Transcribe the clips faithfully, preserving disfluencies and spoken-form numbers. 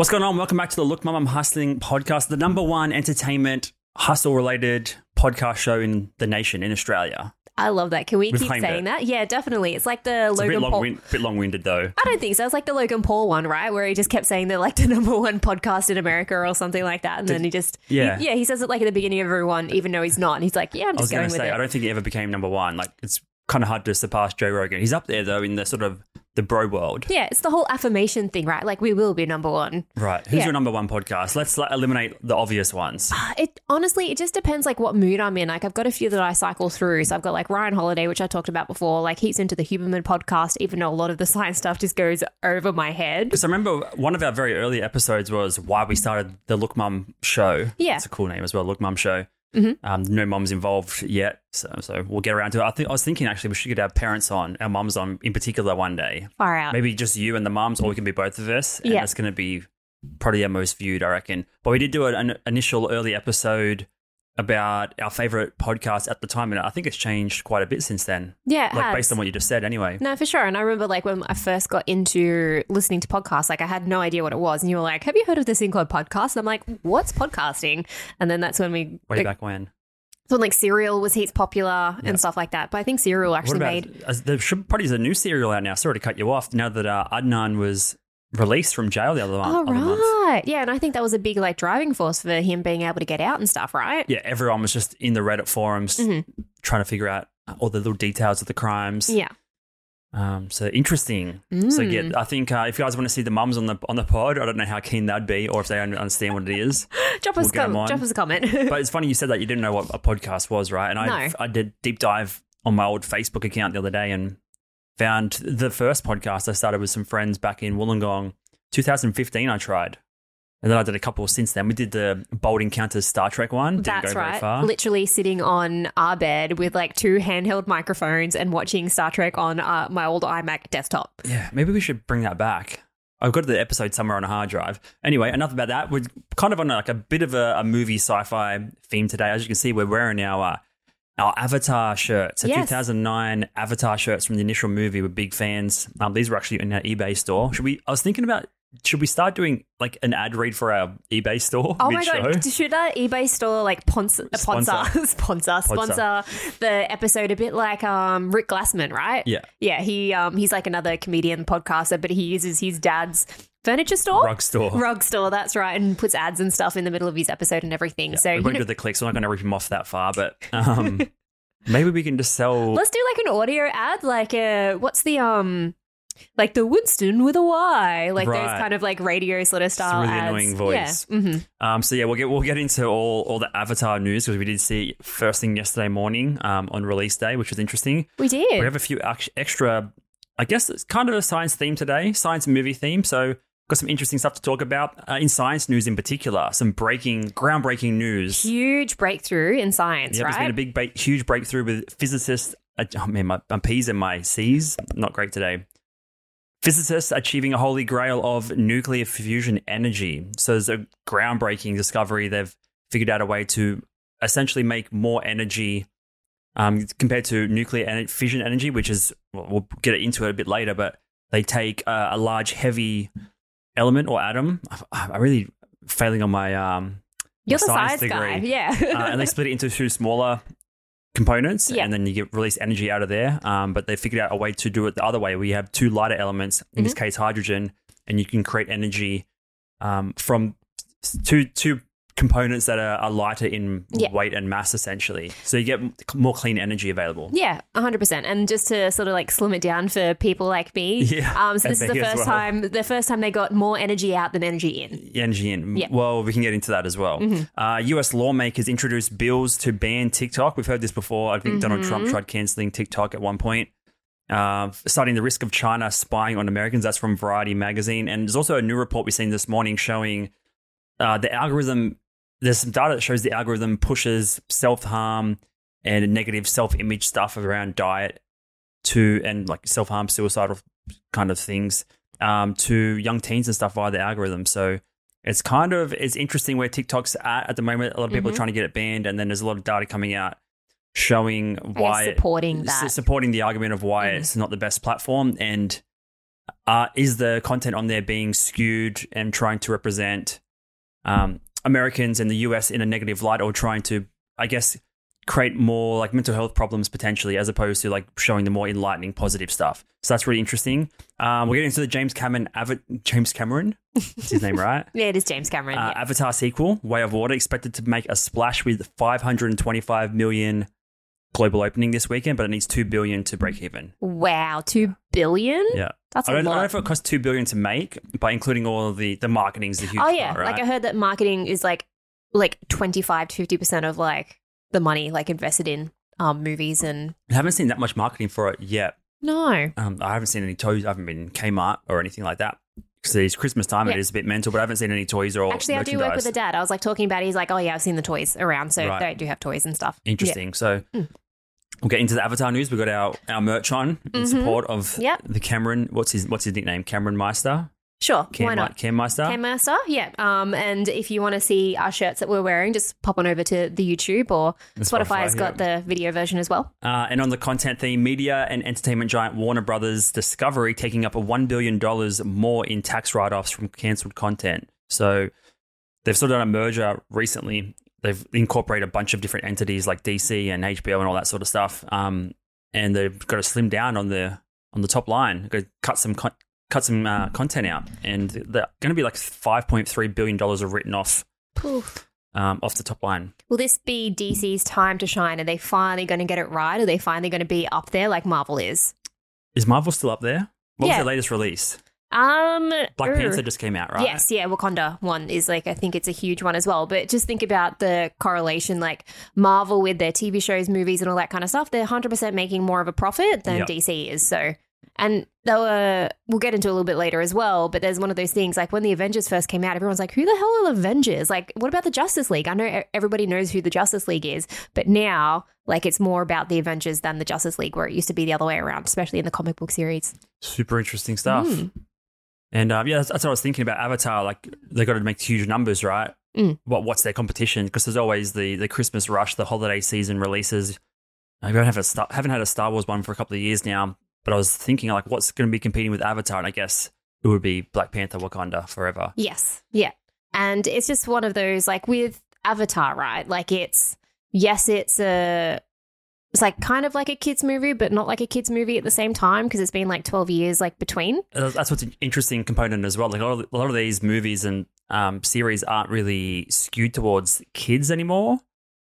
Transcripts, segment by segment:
What's going on? Welcome back to the Look Mom I'm Hustling podcast, the number one entertainment hustle-related podcast show in the nation, in Australia. I love that. Can we We've keep saying it. that? Yeah, definitely. It's like the it's Logan a bit Paul. It's a bit long-winded, though. I don't think so. It's like the Logan Paul one, right? Where he just kept saying they're like the number one podcast in America or something like that. And Did, then he just, yeah. He, yeah, he says it like at the beginning of everyone, even though he's not. And he's like, yeah, I'm just going with say, it. I don't think he ever became number one. Like, it's kind of hard to surpass Joe Rogan. He's up there, though, in the sort of the bro world. Yeah, it's the whole affirmation thing, right? Like, we will be number one. Right. Who's yeah. your number one podcast? Let's like, eliminate the obvious ones. It honestly, it just depends like what mood I'm in. Like, I've got a few that I cycle through. So I've got like Ryan Holiday, which I talked about before. Like, he's into the Huberman podcast, even though a lot of the science stuff just goes over my head. So I remember one of our very early episodes was why we started the Look Mum show. Yeah. It's a cool name as well, Look Mum show. Mm-hmm. Um, no mum's involved yet, so so we'll get around to it. I think I was thinking actually we should get our parents on, our mums on in particular one day. Far out. Maybe just you and the mums, or we can be both of us. And yeah. That's going to be probably our most viewed, I reckon. But we did do an initial early episode about our favourite podcast at the time, and I think it's changed quite a bit since then. Yeah, it like has. Based on what you just said anyway. No, for sure. And I remember like when I first got into listening to podcasts, like I had no idea what it was, and you were like, have you heard of this thing called podcast? And I'm like, what's podcasting? And then that's when we- Way like, back when. So like Serial was heaps popular yeah. and stuff like that. But I think Serial actually about, made- uh, There should probably is a new Serial out now. Sorry to cut you off. Now that uh, Adnan was- released from jail the other month. Oh, right. Month. Yeah, and I think that was a big like driving force for him being able to get out and stuff, right? Yeah, everyone was just in the Reddit forums mm-hmm. trying to figure out all the little details of the crimes. Yeah. Um, so interesting. Mm. So yeah, I think uh, if you guys want to see the mums on the on the pod, I don't know how keen that'd be, or if they don't understand what it is. drop, we'll us com- drop us a comment. But it's funny you said that you didn't know what a podcast was, right? And I no. I did deep dive on my old Facebook account the other day and found the first podcast I started with some friends back in Wollongong, twenty fifteen I tried. And then I did a couple since then. We did the Bold Encounters Star Trek one. Didn't That's go right. very far. Literally sitting on our bed with like two handheld microphones and watching Star Trek on uh, my old iMac desktop. Yeah, maybe we should bring that back. I've got the episode somewhere on a hard drive. Anyway, enough about that. We're kind of on like a bit of a, a movie sci-fi theme today. As you can see, we're wearing our... Uh, Our Avatar shirts, the yes. two thousand nine Avatar shirts from the initial movie, were big fans. Um, these were actually in our eBay store. Should we? I was thinking about should we start doing like an ad read for our eBay store? Oh my god! Should our eBay store like sponsor, sponsor, sponsor, sponsor the episode a bit like um, Rick Glassman, right? Yeah, yeah. He um, he's like another comedian podcaster, but he uses his dad's. Furniture store? Rug store. Rug store, that's right, and puts ads and stuff in the middle of his episode and everything. Yeah, so we won't do the clicks. We're not going to rip him off that far, but um, maybe we can just sell... Let's do like an audio ad, like a, what's the... um. Like the Winston with a Y, like right. those kind of like radio sort of style really ads. Annoying voice. Yeah. Mm-hmm. Um, so yeah, we'll get we'll get into all, all the Avatar news because we did see it first thing yesterday morning um, on release day, which was interesting. We did. We have a few extra, I guess it's kind of a science theme today, science movie theme. So... Got some interesting stuff to talk about uh, in science news in particular, some breaking, groundbreaking news. Huge breakthrough in science, yeah, right? Yeah, there's been a big, ba- huge breakthrough with physicists. Uh, oh, man, my, my P's and my C's, not great today. Physicists achieving a holy grail of nuclear fusion energy. So there's a groundbreaking discovery. They've figured out a way to essentially make more energy um, compared to nuclear en- fission energy, which is, well, we'll get into it a bit later, but they take uh, a large, heavy... element or atom. I'm really failing on my um You're my the science, science degree. Guy, yeah. uh, and they split it into two smaller components yeah. and then you get release energy out of there. Um, but they figured out a way to do it the other way. We have two lighter elements, in mm-hmm. this case hydrogen, and you can create energy um, from two two components that are, are lighter in yeah. weight and mass essentially. So you get more clean energy available. Yeah, one hundred percent. And just to sort of like slim it down for people like me, yeah, um, so this is the first well. time the first time they got more energy out than energy in. Energy in. Yeah. Well, we can get into that as well. Mm-hmm. Uh, U S lawmakers introduced bills to ban TikTok. We've heard this before. I think mm-hmm. Donald Trump tried cancelling TikTok at one point, uh, citing the risk of China spying on Americans. That's from Variety magazine. And there's also a new report we've seen this morning showing uh, the algorithm... There's some data that shows the algorithm pushes self-harm and negative self-image stuff around diet to and like self-harm, suicidal kind of things um, to young teens and stuff via the algorithm. So it's kind of it's interesting where TikTok's at at the moment. A lot of people mm-hmm. are trying to get it banned, and then there's a lot of data coming out showing why supporting it, that supporting the argument of why mm-hmm. it's not the best platform and. uh, is the content on there being skewed and trying to represent um, Americans and the U S in a negative light, or trying to, I guess, create more like mental health problems potentially, as opposed to like showing the more enlightening, positive stuff. So that's really interesting. Um, we're getting into the James Cameron, Ava- James Cameron, is his name right? Yeah, it is James Cameron. Uh, yeah. Avatar sequel, Way of Water, expected to make a splash with five hundred twenty-five million global opening this weekend, but it needs two billion dollars to break even. Wow, two billion dollars? Yeah. That's I don't, a lot. I don't know if it costs two billion dollars to make, but including all of the, the marketing is a huge oh, yeah. part, right? Like I heard that marketing is like like twenty-five to fifty percent of like the money like invested in um, movies, and I haven't seen that much marketing for it yet. No. Um, I haven't seen any toys. I haven't been in Kmart or anything like that. Because it's Christmas time and yeah. it is a bit mental, but I haven't seen any toys or Actually, merchandise. Actually, I do work with a dad. I was like talking about it. He's like, oh, yeah, I've seen the toys around. So right. they do have toys and stuff. Interesting. Yeah. So mm. we'll get into the Avatar news. We've got our, our merch on in mm-hmm. support of yep. the Cameron. What's his What's his nickname? Cameron Meister? Sure. Cam, why not? Cam Meister? Cam Meister, yeah. Um, and if you want to see our shirts that we're wearing, just pop on over to the YouTube, or Spotify has got yeah. the video version as well. Uh, and on the content theme, media and entertainment giant Warner Brothers Discovery taking up a one billion dollars more in tax write-offs from cancelled content. So they've sort of done a merger recently. They've incorporated a bunch of different entities like D C and H B O and all that sort of stuff. Um, and they've got to slim down on the on the top line, got to cut some con- cut some uh, content out, and they're going to be like five point three billion dollars are written off um, off the top line. Will this be D C's time to shine? Are they finally going to get it right? Are they finally going to be up there like Marvel is? Is Marvel still up there? What yeah. was their latest release? Um, Black ooh. Panther just came out, right? Yes, yeah, Wakanda one is like, I think it's a huge one as well. But just think about the correlation, like Marvel with their T V shows, movies and all that kind of stuff, they're one hundred percent making more of a profit than yep. D C is, so... And they were, we'll get into a little bit later as well, but there's one of those things, like when the Avengers first came out, everyone's like, who the hell are Avengers? Like, what about the Justice League? I know everybody knows who the Justice League is, but now, like, it's more about the Avengers than the Justice League, where it used to be the other way around, especially in the comic book series. Super interesting stuff. Mm. And, um, yeah, that's, that's what I was thinking about Avatar. Like, they got to make huge numbers, right? Mm. What What's their competition? Because there's always the, the Christmas rush, the holiday season releases. I don't have a star- haven't had a Star Wars one for a couple of years now. But I was thinking, like, what's going to be competing with Avatar? And I guess it would be Black Panther, Wakanda forever. Yes. Yeah. And it's just one of those, like, with Avatar, right? Like, it's, yes, it's a, it's like kind of like a kids' movie, but not like a kids' movie at the same time, because it's been like twelve years, like, between. That's what's an interesting component as well. Like, a lot of, a lot of these movies and um, series aren't really skewed towards kids anymore.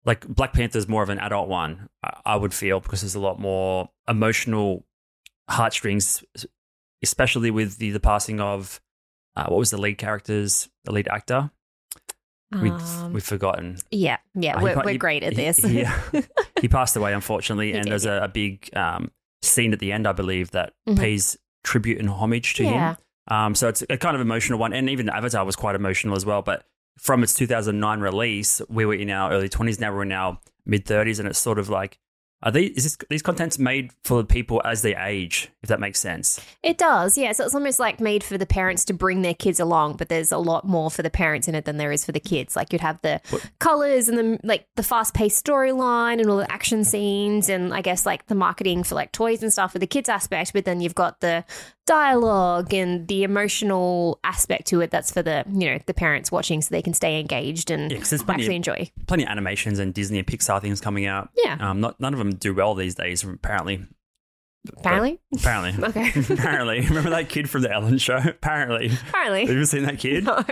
Like, Black Panther is more of an adult one, I, I would feel, because there's a lot more emotional heartstrings, especially with the, the passing of uh, what was the lead characters, the lead actor? We'd, um, we've forgotten. Yeah, yeah, uh, we're, he, we're great at he, this. He, he, he passed away, unfortunately, and did, there's yeah. a, a big um, scene at the end, I believe, that mm-hmm. pays tribute and homage to yeah. him. Um, so it's a kind of emotional one, and even Avatar was quite emotional as well, but from its two thousand nine release, we were in our early twenties, now we're in our mid-thirties, and it's sort of like, Are these, is this, these contents made for the people as they age, if that makes sense? It does, yeah. So it's almost like made for the parents to bring their kids along, but there's a lot more for the parents in it than there is for the kids. Like you'd have the what? colors and the like, the fast-paced storyline and all the action scenes, and I guess like the marketing for like toys and stuff for the kids aspect. But then you've got the dialogue and the emotional aspect to it that's for the, you know, the parents watching, so they can stay engaged and yeah, actually of, enjoy. Plenty of animations and Disney and Pixar things coming out. Yeah, um, not none of them do well these days, apparently. Apparently? But, apparently. Okay. Apparently. Remember that kid from the Ellen show? Apparently. Apparently. Have you ever seen that kid? No.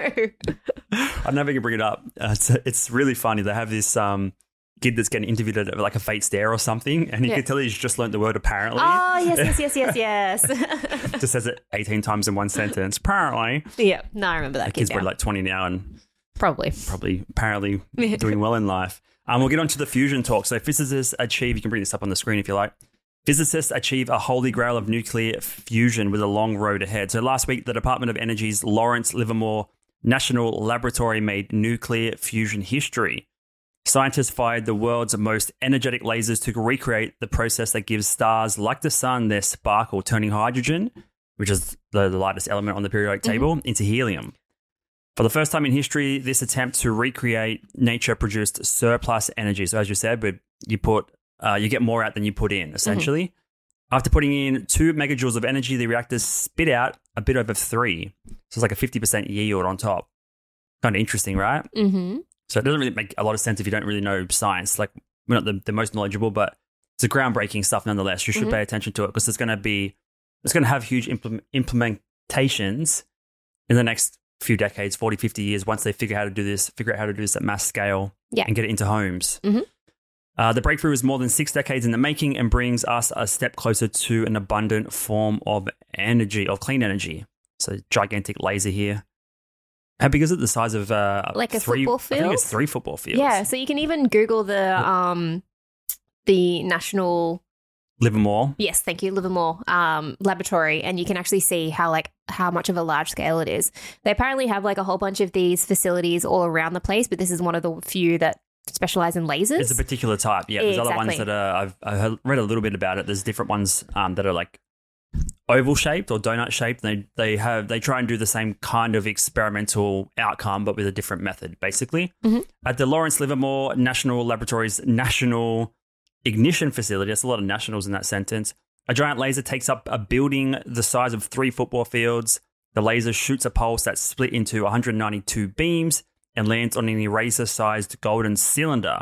I never can bring it up. Uh, it's, it's really funny. They have this um, kid that's getting interviewed at like a Fate Stair or something, and you yeah. can tell he's just learned the word apparently. Oh, yes, yes, yes, yes, yes. Just says it eighteen times in one sentence. Apparently. Yeah. No, I remember that, that kid. Kid's probably like twenty now and probably, probably, apparently doing well in life. Um, we'll get on to the fusion talk. So physicists achieve, you can bring this up on the screen if you like, physicists achieve a holy grail of nuclear fusion with a long road ahead. So last week, the Department of Energy's Lawrence Livermore National Laboratory made nuclear fusion history. Scientists fired the world's most energetic lasers to recreate the process that gives stars like the sun their sparkle, turning hydrogen, which is the, the lightest element on the periodic table, mm-hmm. into helium. For the first time in history, this attempt to recreate nature produced surplus energy. So as you said, but you put uh, you get more out than you put in, essentially. Mm-hmm. After putting in two megajoules of energy, the reactors spit out a bit over three. So it's like a fifty percent yield on top. Kind of interesting, right? Mm-hmm. So it doesn't really make a lot of sense if you don't really know science. Like, we're not the, the most knowledgeable, but it's a groundbreaking stuff nonetheless. You should mm-hmm. pay attention to it because it's going to be, it's going to have huge implement, implementations in the next few decades, forty, fifty years, once they figure out how to do this, figure out how to do this at mass scale yeah. and get it into homes. Mm-hmm. Uh, the breakthrough is more than six decades in the making and brings us a step closer to an abundant form of energy, of clean energy. So gigantic laser here. How big is it? The size of uh, like a three, football field? I think it's three football fields. Yeah, so you can even Google the um, the National... Livermore. Yes, thank you, Livermore um, Laboratory, and you can actually see how like how much of a large scale it is. They apparently have like a whole bunch of these facilities all around the place, but this is one of the few that specialize in lasers. It's a particular type, yeah. There's exactly. other ones that are, I've, I've read a little bit about it. There's different ones um, that are like oval shaped or donut shaped. They they have they try and do the same kind of experimental outcome, but with a different method, basically. Mm-hmm. At the Lawrence Livermore National Laboratory's National Ignition facility, that's a lot of nationals in that sentence. A giant laser takes up a building the size of three football fields. The laser shoots a pulse that's split into one hundred ninety-two beams and lands on an eraser-sized golden cylinder.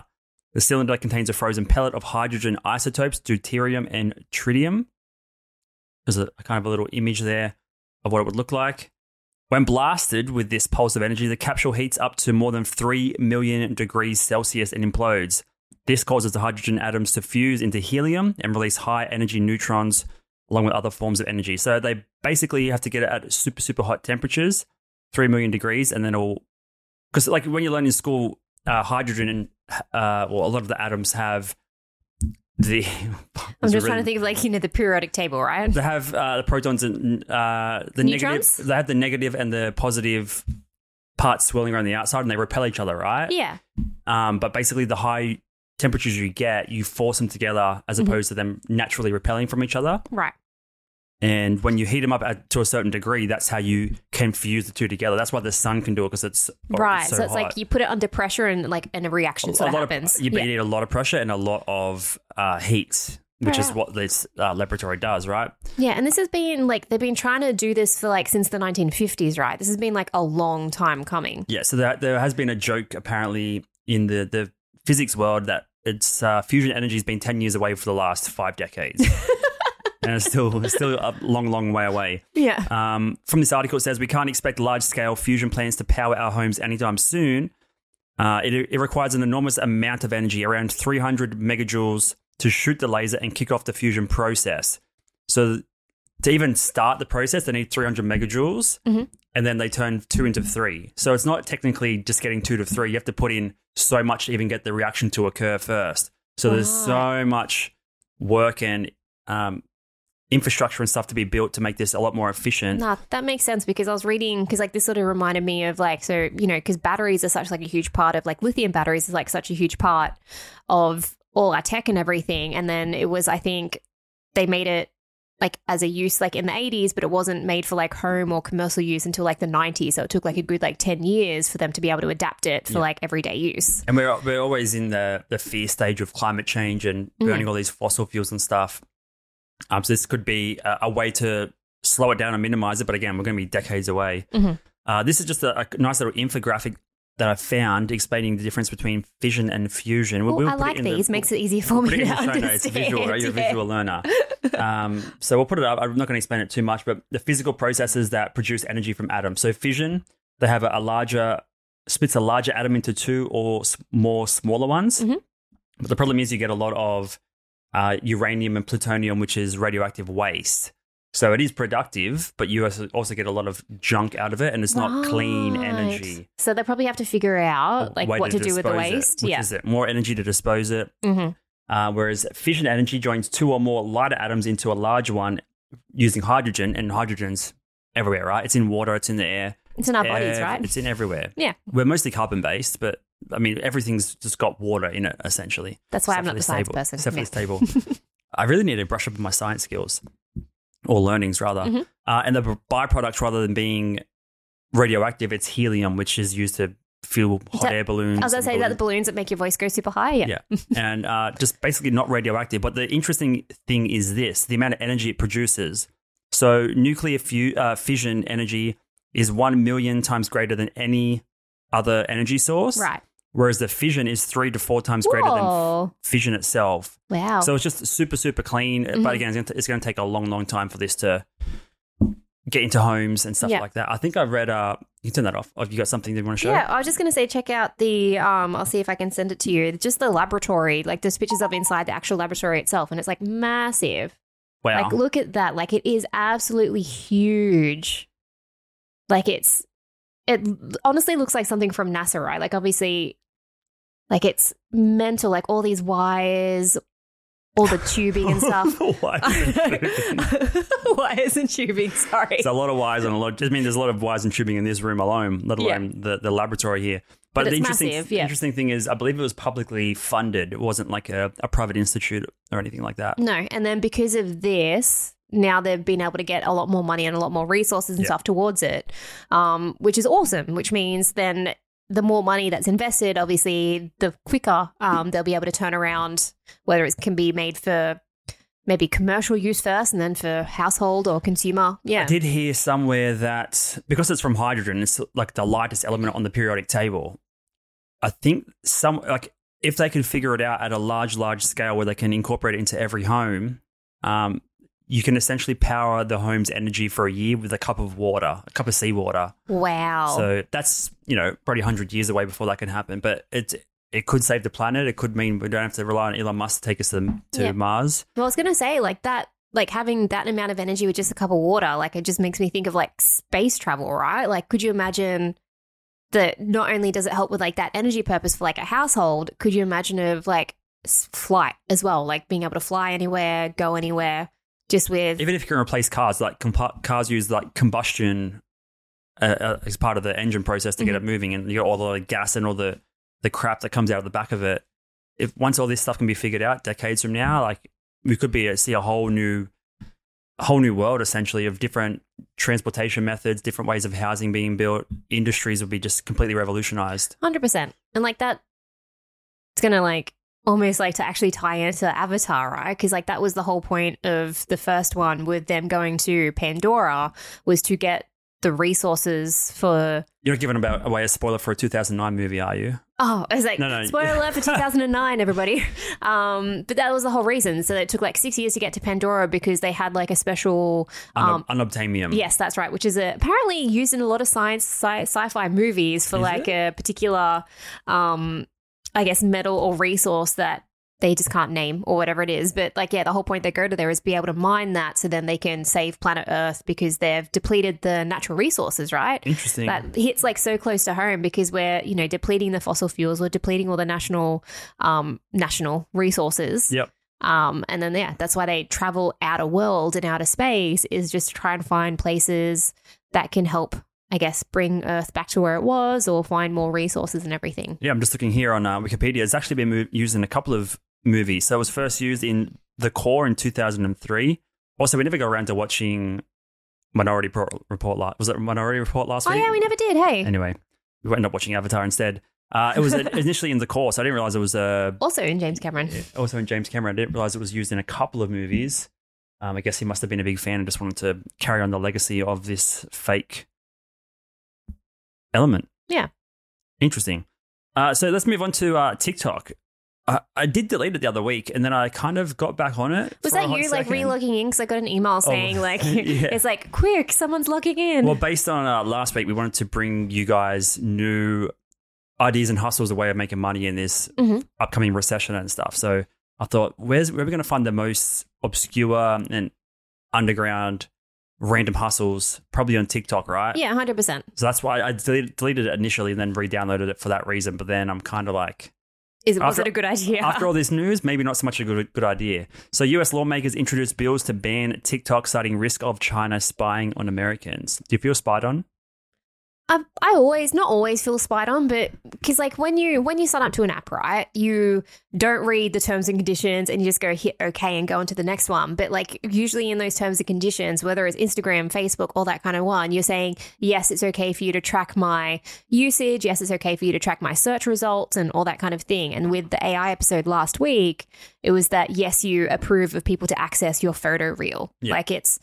The cylinder contains a frozen pellet of hydrogen isotopes, deuterium and tritium. There's a kind of a little image there of what it would look like. When blasted with this pulse of energy, the capsule heats up to more than three million degrees Celsius and implodes. This causes the hydrogen atoms to fuse into helium and release high-energy neutrons along with other forms of energy. So they basically have to get it at super, super hot temperatures, three million degrees, and then all... Because like when you learn in school, uh, hydrogen and uh, well, a lot of the atoms have the... I'm just really, trying to think of like, you know, the periodic table, right? They have uh, the protons and uh, the Neutrons? negative... They have the negative and the positive parts swirling around the outside and they repel each other, right? Yeah. Um, but basically the high... temperatures you get, you force them together as opposed mm-hmm. to them naturally repelling from each other. Right. And when you heat them up at, to a certain degree, that's how you can fuse the two together. That's why the sun can do it because it's right. It's so, so it's hot. Like you put it under pressure and like and a reaction a, sort a of happens. Of, you yeah. need a lot of pressure and a lot of uh, heat, which yeah. is what this uh, laboratory does, right? Yeah, and this has been like they've been trying to do this for like since the nineteen fifties, right? This has been like a long time coming. Yeah. So there, there has been a joke apparently in the the physics world that It's uh, fusion energy has been ten years away for the last five decades and it's still it's still a long, long way away. Yeah. Um, from this article, it says we can't expect large-scale fusion plants to power our homes anytime soon. Uh, it, it requires an enormous amount of energy, around three hundred megajoules to shoot the laser and kick off the fusion process. So to even start the process, they need three hundred megajoules mm-hmm. and then they turn two into three. So it's not technically just getting two to three. You have to put in so much to even get the reaction to occur first. So there's so much work and um, infrastructure and stuff to be built to make this a lot more efficient. Nah, that makes sense because I was reading because like this sort of reminded me of like so you know because batteries are such like a huge part of like lithium batteries is like such a huge part of all our tech and everything. And then it was I think they made it like as a use like in the eighties, but it wasn't made for like home or commercial use until like the nineties. So it took like a good like ten years for them to be able to adapt it for yeah. like everyday use. And we're we're always in the, the fear stage of climate change and burning mm-hmm. all these fossil fuels and stuff. Um, so this could be a, a way to slow it down and minimize it. But again, we're going to be decades away. Mm-hmm. Uh, this is just a, a nice little infographic that I found explaining the difference between fission and fusion. Well, we'll I like these. The, makes it easier for we'll me to understand. It's visual, right? You're yeah. a visual learner. um, so we'll put it up. I'm not going to explain it too much, but the physical processes that produce energy from atoms. So fission, they have a, a larger, splits a larger atom into two or more smaller ones. Mm-hmm. But the problem is you get a lot of uh, uranium and plutonium, which is radioactive waste. So it is productive, but you also get a lot of junk out of it, and it's right. not clean energy. So they probably have to figure out like what to, to do with the waste. It, which yeah. is it? More energy to dispose it. Mm-hmm. Uh, whereas fission energy joins two or more lighter atoms into a large one using hydrogen, and hydrogen's everywhere, right? It's in water, it's in the air. It's in our air, bodies, right? It's in everywhere. Yeah. We're mostly carbon-based, but, I mean, everything's just got water in it, essentially. That's why except I'm not the science table. person. Except yeah. for this table. I really need to brush up on my science skills. Or learnings, rather. Mm-hmm. Uh, and the byproduct, rather than being radioactive, it's helium, which is used to fuel hot that, air balloons. I was going to say, balloons. Is that the balloons that make your voice go super high? Yeah. yeah. and uh, just basically not radioactive. But the interesting thing is this, the amount of energy it produces. So nuclear fu- uh, fission energy is one million times greater than any other energy source. Right. Whereas the fission is three to four times greater Whoa. than fission itself. Wow. So it's just super, super clean. Mm-hmm. But again, it's going to take a long, long time for this to get into homes and stuff yeah. like that. I think I've read uh, – you can turn that off. Oh, you got something you want to show? Yeah, I was just going to say check out the um, – I'll see if I can send it to you. Just the laboratory. Like there's pictures of inside the actual laboratory itself, and it's like massive. Wow. Like look at that. Like it is absolutely huge. Like it's – it honestly looks like something from NASA, right? Like obviously – like, it's mental, like, all these wires, all the tubing and stuff. Wires and tubing. Wires and tubing, sorry. It's a lot of wires and a lot. I mean, there's a lot of wires and tubing in this room alone, let alone yeah. the, the laboratory here. But, but the interesting, massive, yeah. interesting thing is I believe it was publicly funded. It wasn't like a, a private institute or anything like that. No, and then because of this, now they've been able to get a lot more money and a lot more resources and yeah. stuff towards it, um, which is awesome, which means then – the more money that's invested, obviously, the quicker um, they'll be able to turn around, whether it can be made for maybe commercial use first and then for household or consumer. Yeah. I did hear somewhere that because it's from hydrogen, it's like the lightest element on the periodic table. I think some like if they can figure it out at a large, large scale where they can incorporate it into every home, um, you can essentially power the home's energy for a year with a cup of water, a cup of seawater. Wow. So that's, you know, probably one hundred years away before that can happen. But it's, it could save the planet. It could mean we don't have to rely on Elon Musk to take us to, to yeah. Mars. Well, I was going to say, like that, like having that amount of energy with just a cup of water, like it just makes me think of like space travel, right? Like could you imagine that not only does it help with like that energy purpose for like a household, could you imagine of like flight as well, like being able to fly anywhere, go anywhere? Just with even if you can replace cars, like comp- cars use like combustion uh, uh, as part of the engine process to mm-hmm. get it moving, and you got all the like, gas and all the, the crap that comes out of the back of it. If once all this stuff can be figured out, decades from now, like we could be uh, see a whole new, whole new world essentially of different transportation methods, different ways of housing being built. Industries would be just completely revolutionized. one hundred percent, and like that, it's gonna like. Almost like to actually tie into Avatar, right? Because like that was the whole point of the first one with them going to Pandora was to get the resources for... You're not giving about away a spoiler for a two thousand nine movie, are you? Oh, I was like, no, no. Spoiler alert for two thousand nine, everybody. Um, but that was the whole reason. So it took like six years to get to Pandora because they had like a special... Um, Un- Unobtainium. Yes, that's right, which is a, apparently used in a lot of science sci- sci-fi movies for is like it? a particular... Um, I guess, metal or resource that they just can't name or whatever it is. But, like, yeah, the whole point they go to there is be able to mine that so then they can save planet Earth because they've depleted the natural resources, right? Interesting. That hits, like, so close to home because we're, you know, depleting the fossil fuels. We're depleting all the national um, national resources. Yep. Um, and then, yeah, that's why they travel outer world and outer space is just to try and find places that can help I guess, bring Earth back to where it was or find more resources and everything. Yeah, I'm just looking here on uh, Wikipedia. It's actually been mo- used in a couple of movies. So it was first used in The Core in two thousand three. Also, we never got around to watching Minority Pro- Report. La- was it Minority Report last oh, week? Oh, yeah, we never did, hey. Anyway, we ended up watching Avatar instead. Uh, it was initially in The Core, so I didn't realise it was... Uh, also in James Cameron. Also in James Cameron. I didn't realise it was used in a couple of movies. Um, I guess he must have been a big fan and just wanted to carry on the legacy of this fake... element. Yeah. Interesting. Uh, so let's move on to uh, TikTok. I, I did delete it the other week and then I kind of got back on it. Was that you like re-logging in? Because I got an email saying oh, like, yeah. it's like, quick, someone's logging in. Well, based on uh, last week, we wanted to bring you guys new ideas and hustles, a way of making money in this mm-hmm. upcoming recession and stuff. So I thought, where's where are we going to find the most obscure and underground random hustles, probably on TikTok, right? Yeah, one hundred percent. So that's why I deleted, deleted it initially and then re-downloaded it for that reason. But then I'm kind of like... Is it, after, was it a good idea? After all this news, maybe not so much a good, good idea. So U S lawmakers introduced bills to ban TikTok, citing risk of China spying on Americans. Do you feel spied on? I, I always, not always feel spied on, but because like when you when you sign up to an app, right, you don't read the terms and conditions and you just go hit okay and go on to the next one. But like usually in those terms and conditions, whether it's Instagram, Facebook, all that kind of one, you're saying, yes, it's okay for you to track my usage. Yes, it's okay for you to track my search results and all that kind of thing. And with the A I episode last week, it was that, yes, you approve of people to access your photo reel. Yeah. Like it's.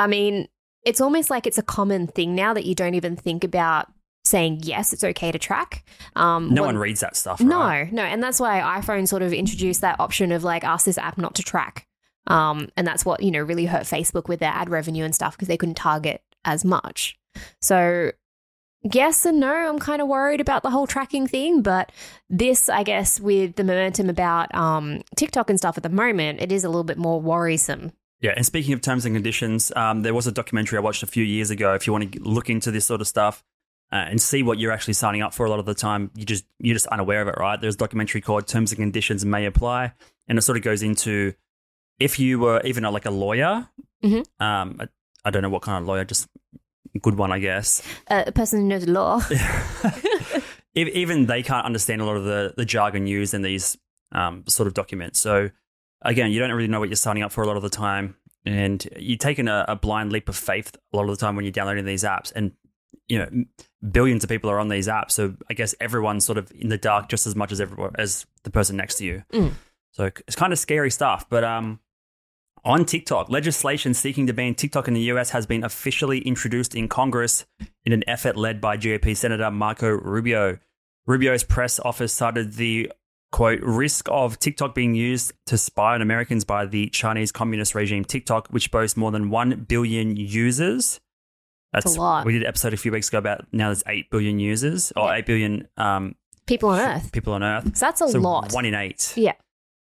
I mean, it's almost like it's a common thing now that you don't even think about saying, yes, it's okay to track. Um, no one, one reads that stuff, right? No, no. And that's why iPhone sort of introduced that option of like, ask this app not to track. Um, and that's what, you know, really hurt Facebook with their ad revenue and stuff because they couldn't target as much. So yes and no, I'm kind of worried about the whole tracking thing, but this, I guess, with the momentum about um, TikTok and stuff at the moment, it is a little bit more worrisome. Yeah, and speaking of terms and conditions, um, there was a documentary I watched a few years ago. If you want to look into this sort of stuff uh, and see what you're actually signing up for, a lot of the time you just you're just unaware of it, right? There's a documentary called "Terms and Conditions May Apply," and it sort of goes into if you were even like a lawyer. Mm-hmm. Um, I, I don't know what kind of lawyer, just a good one, I guess. Uh, a person who knows law. Even they can't understand a lot of the the jargon used in these um, sort of documents, so. Again, you don't really know what you're signing up for a lot of the time, and you're taking a, a blind leap of faith a lot of the time when you're downloading these apps. And, you know, billions of people are on these apps, so I guess everyone's sort of in the dark just as much as everyone, as the person next to you. Mm. So it's kind of scary stuff. But um, on TikTok, legislation seeking to ban TikTok in the U S has been officially introduced in Congress in an effort led by G O P Senator Marco Rubio. Rubio's press office cited the quote, risk of TikTok being used to spy on Americans by the Chinese communist regime TikTok, which boasts more than one billion users. That's, That's a lot. We did an episode a few weeks ago about now there's eight billion users or yeah. eight billion um, people on Earth. People on Earth. So that's a so lot. One in eight. Yeah.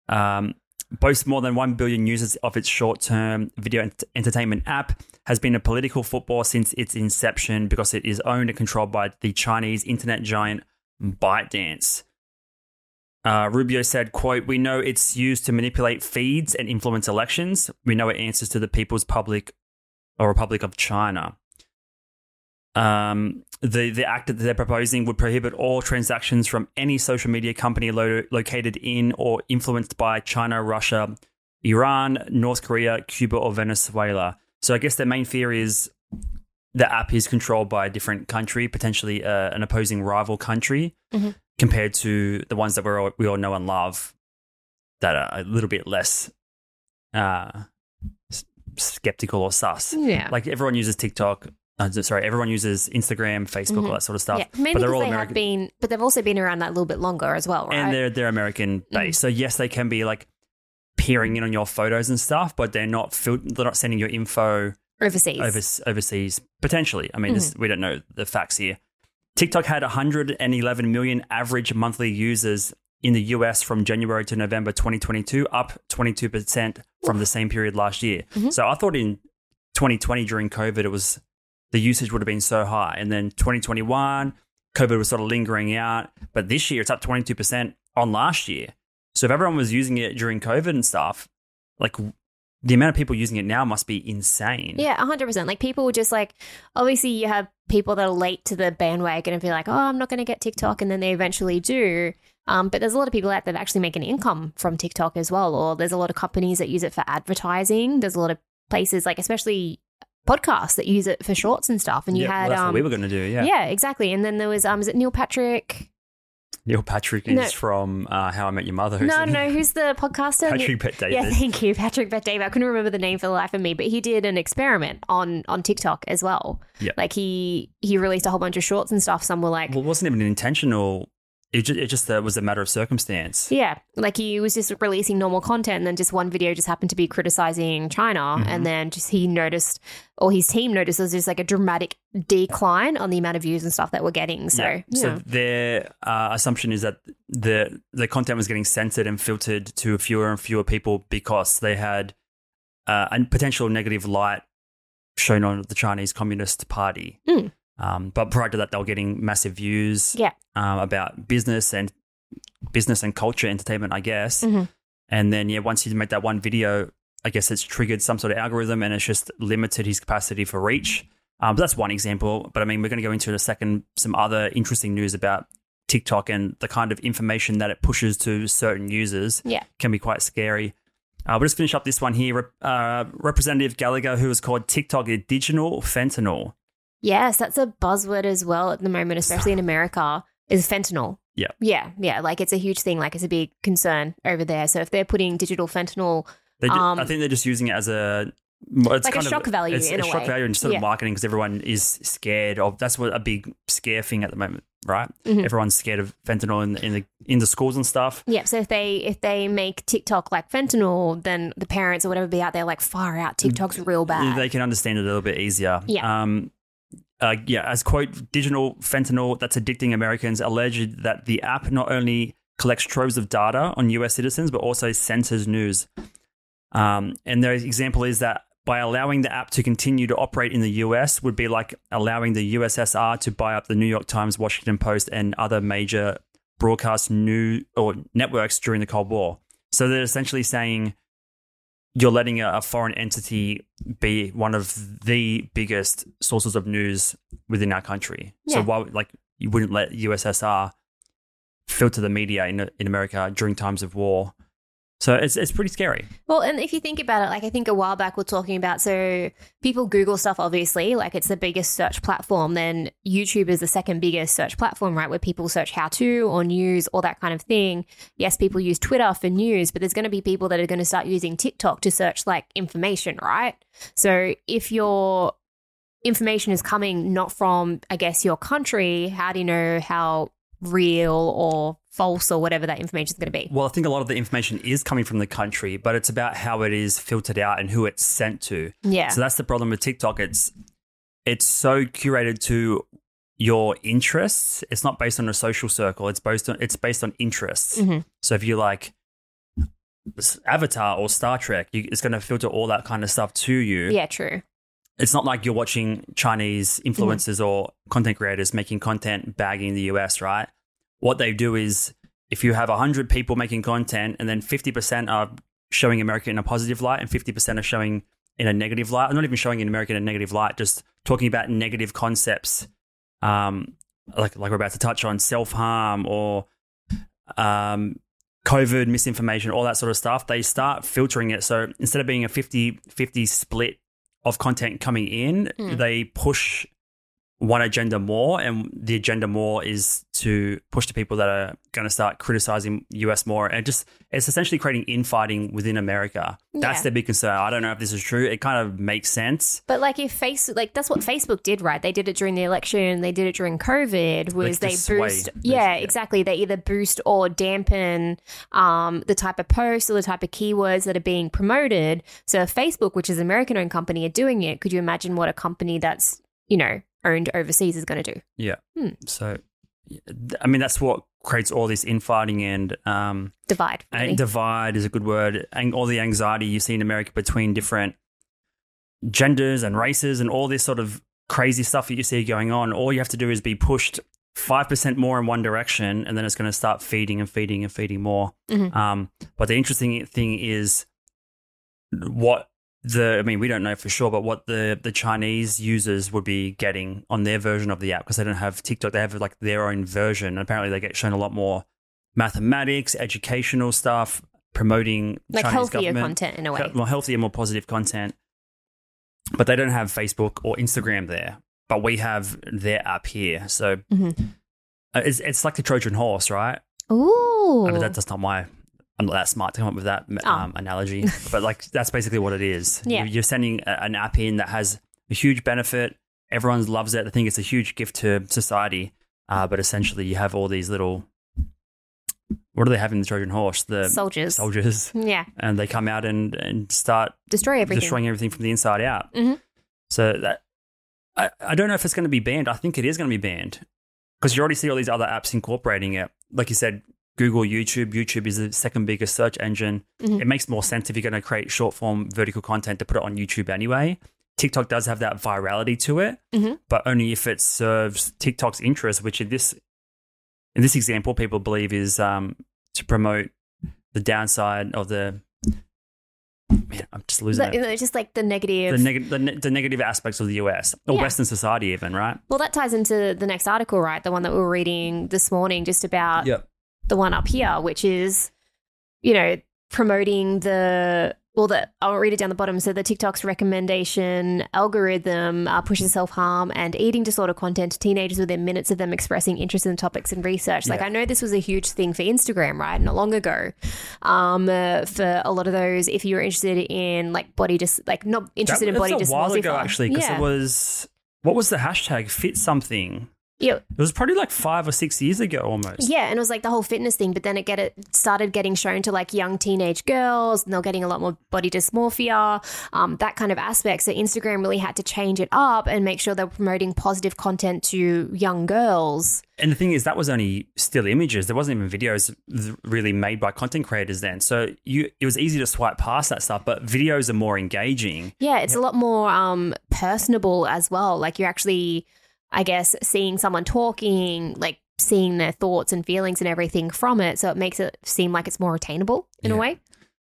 Um, boasts more than one billion users of its short-term video ent- entertainment app, has been a political football since its inception because it is owned and controlled by the Chinese internet giant ByteDance. Uh, Rubio said, quote, we know it's used to manipulate feeds and influence elections. We know it answers to the People's Public or Republic of China. Um, the, the act that they're proposing would prohibit all transactions from any social media company lo- located in or influenced by China, Russia, Iran, North Korea, Cuba, or Venezuela. So I guess their main fear is the app is controlled by a different country, potentially uh, an opposing rival country. Mm-hmm. Compared to the ones that we all, we all know and love that are a little bit less uh, s- skeptical or sus. Yeah. Like everyone uses TikTok. Uh, sorry, everyone uses Instagram, Facebook, mm-hmm. all that sort of stuff. Yeah. Maybe but they're all they American. Have been, but they've also been around that little bit longer as well, right? And they're, they're American-based. Mm-hmm. So, yes, they can be like peering in on your photos and stuff, but they're not fil- They're not sending your info overseas. Over- overseas, potentially. I mean, mm-hmm. this, we don't know the facts here. TikTok had one hundred eleven million average monthly users in the U S from January to November twenty twenty-two, up twenty-two percent from the same period last year. Mm-hmm. So I thought in twenty twenty during COVID, it was the usage would have been so high. And then twenty twenty-one, COVID was sort of lingering out. But this year, it's up twenty-two percent on last year. So if everyone was using it during COVID and stuff, like the amount of people using it now must be insane. Yeah, one hundred percent. Like people were just like, obviously you have people that are late to the bandwagon and be like, oh, I'm not going to get TikTok, and then they eventually do. Um, but there's a lot of people out there that actually make an income from TikTok as well, or there's a lot of companies that use it for advertising. There's a lot of places, like especially podcasts, that use it for shorts and stuff. And you yeah, had- well, that's um, what we were going to do, yeah. Yeah, exactly. And then there was, um, is it Neil Patrick- Neil Patrick is no. from uh, How I Met Your Mother. Who's no, no, who's the podcaster? Patrick Bet-David. Yeah, thank you, Patrick Bet-David. I couldn't remember the name for the life of me, but he did an experiment on, on TikTok as well. Yeah. Like he he released a whole bunch of shorts and stuff. Some were like... Well, it wasn't even intentional. It just, it just uh, was a matter of circumstance. Yeah. Like he was just releasing normal content, and then just one video just happened to be criticizing China. Mm-hmm. And then just he noticed, or his team noticed, there was just like a dramatic decline on the amount of views and stuff that we're getting. So, yeah. Yeah. So their uh, assumption is that the, the content was getting censored and filtered to fewer and fewer people because they had uh, a potential negative light shown on the Chinese Communist Party. Mm. Um, but prior to that, they were getting massive views yeah. um, about business and business and culture, entertainment, I guess. Mm-hmm. And then, yeah, once you make that one video, I guess it's triggered some sort of algorithm and it's just limited his capacity for reach. Um, but that's one example. But, I mean, we're going to go into in a second some other interesting news about TikTok and the kind of information that it pushes to certain users yeah. can be quite scary. Uh, we'll just finish up this one here. Uh, Representative Gallagher, who was called TikTok the digital fentanyl. Yes, that's a buzzword as well at the moment, especially in America, is fentanyl. Yeah. Yeah, yeah. Like it's a huge thing. Like it's a big concern over there. So if they're putting digital fentanyl. They do, um, I think they're just using it as a It's like a shock of, value it's in a, a shock way. value and sort yeah. of marketing, because everyone is scared of, that's what a big scare thing at the moment, right? Mm-hmm. Everyone's scared of fentanyl in, in the in the schools and stuff. Yeah, so if they if they make TikTok like fentanyl, then the parents or whatever be out there like, far out, TikTok's real bad. They can understand it a little bit easier. Yeah. Um, uh, yeah, as quote, digital fentanyl that's addicting Americans alleged that the app not only collects troves of data on U S citizens but also censors news. Um, and their example is that by allowing the app to continue to operate in the U S would be like allowing the U S S R to buy up the New York Times, Washington Post, and other major broadcast news or networks during the Cold War. So they're essentially saying you're letting a foreign entity be one of the biggest sources of news within our country. Yeah. So why, like, you wouldn't let U S S R filter the media in in America during times of war. So it's it's pretty scary. Well, and if you think about it, like I think a while back we we're talking about, so people Google stuff, obviously, like it's the biggest search platform. Then YouTube is the second biggest search platform, right, where people search how to or news or that kind of thing. Yes, people use Twitter for news, but there's going to be people that are going to start using TikTok to search like information, right? So if your information is coming not from, I guess, your country, how do you know how real or false or whatever that information is going to be? Well, I think a lot of the information is coming from the country, but it's about how it is filtered out and who it's sent to. Yeah. So that's the problem with TikTok. It's it's so curated to your interests. It's not based on a social circle. It's based on it's based on interests. Mm-hmm. So if you like Avatar or Star Trek, you, it's going to filter all that kind of stuff to you. Yeah, true. It's not like you're watching Chinese influencers mm-hmm. or content creators making content bagging the U S, right? What they do is if you have one hundred people making content and then fifty percent are showing America in a positive light and fifty percent are showing in a negative light, I'm not even showing in America in a negative light, just talking about negative concepts um, like like we're about to touch on, self-harm or um, COVID misinformation, all that sort of stuff, they start filtering it. So instead of being a fifty-fifty split of content coming in, mm. they push one agenda more, and the agenda more is to push to people that are going to start criticizing U S more, and just it's essentially creating infighting within America. Yeah. That's their big concern. I don't know if this is true. It kind of makes sense. But like if Facebook, like that's what Facebook did, right? They did it during the election. They did it during COVID. Was like they boost? Yeah, yeah, exactly. They either boost or dampen um, the type of posts or the type of keywords that are being promoted. So if Facebook, which is an American-owned company, are doing it, could you imagine what a company that's, you know, owned overseas is going to do? Yeah. Hmm. So, I mean, that's what creates all this infighting and um, divide. Really. And divide is a good word. And all the anxiety you see in America between different genders and races and all this sort of crazy stuff that you see going on. All you have to do is be pushed five percent more in one direction, and then it's going to start feeding and feeding and feeding more. Mm-hmm. Um, but the interesting thing is what The, I mean, we don't know for sure, but what the, the Chinese users would be getting on their version of the app, because they don't have TikTok. They have like their own version. And apparently they get shown a lot more mathematics, educational stuff, promoting like Chinese healthier government. Content in a way. More healthier, more positive content. But they don't have Facebook or Instagram there, but we have their app here. So mm-hmm. it's it's like the Trojan horse, right? Ooh. I mean, that, that's not my... I'm not that smart to come up with that um, oh. analogy, but like that's basically what it is. Yeah. You're sending a, an app in that has a huge benefit. Everyone loves it. I think it's a huge gift to society, uh, but essentially you have all these little, what do they have in the Trojan horse? The soldiers. Soldiers. Yeah. And they come out and, and start Destroy everything. destroying everything from the inside out. Mm-hmm. So that I, I don't know if it's going to be banned. I think it is going to be banned, because you already see all these other apps incorporating it. Like you said, Google, YouTube. YouTube is the second biggest search engine. Mm-hmm. It makes more sense if you're going to create short-form vertical content to put it on YouTube anyway. TikTok does have that virality to it, mm-hmm. but only if it serves TikTok's interest, which in this in this example, people believe is um, to promote the downside of the... Man, I'm just losing it. It's just like the negative... The, neg- the, ne- the negative aspects of the U S or yeah. Western society even, right? Well, that ties into the next article, right? The one that we were reading this morning just about... Yep. The one up here, which is, you know, promoting the Well, the, I'll read it down the bottom. So the TikTok's recommendation algorithm uh, pushes self-harm and eating disorder content to teenagers within minutes of them expressing interest in the topics and research. Like, yeah. I know this was a huge thing for Instagram, right, not long ago. Um, uh, for a lot of those, if you were interested in, like, body dis- like not interested that, in body dysmorphia. That was a while ago, actually, because yeah. it was – what was the hashtag? Fit something. Yeah. It was probably like five or six years ago almost. Yeah, and it was like the whole fitness thing, but then it get it started getting shown to like young teenage girls, and they're getting a lot more body dysmorphia, um, that kind of aspect. So Instagram really had to change it up and make sure they're promoting positive content to young girls. And the thing is, that was only still images. There wasn't even videos really made by content creators then. So you, it was easy to swipe past that stuff, but videos are more engaging. Yeah, it's yeah. a lot more um, personable as well. Like you're actually... I guess, seeing someone talking, like seeing their thoughts and feelings and everything from it. So it makes it seem like it's more attainable in yeah. a way.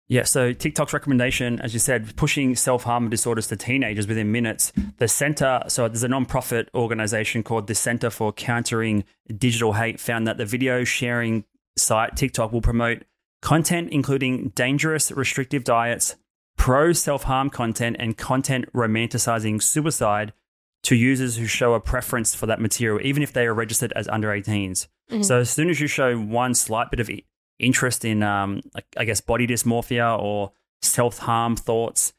Yeah. So TikTok's recommendation, as you said, pushing self-harm disorders to teenagers within minutes. The Center, so there's a nonprofit organization called the Center for Countering Digital Hate, found that the video sharing site TikTok will promote content including dangerous, restrictive diets, pro self-harm content, and content romanticizing suicide to users who show a preference for that material, even if they are registered as under eighteens. Mm-hmm. So as soon as you show one slight bit of interest in, um, I guess, body dysmorphia or self-harm thoughts,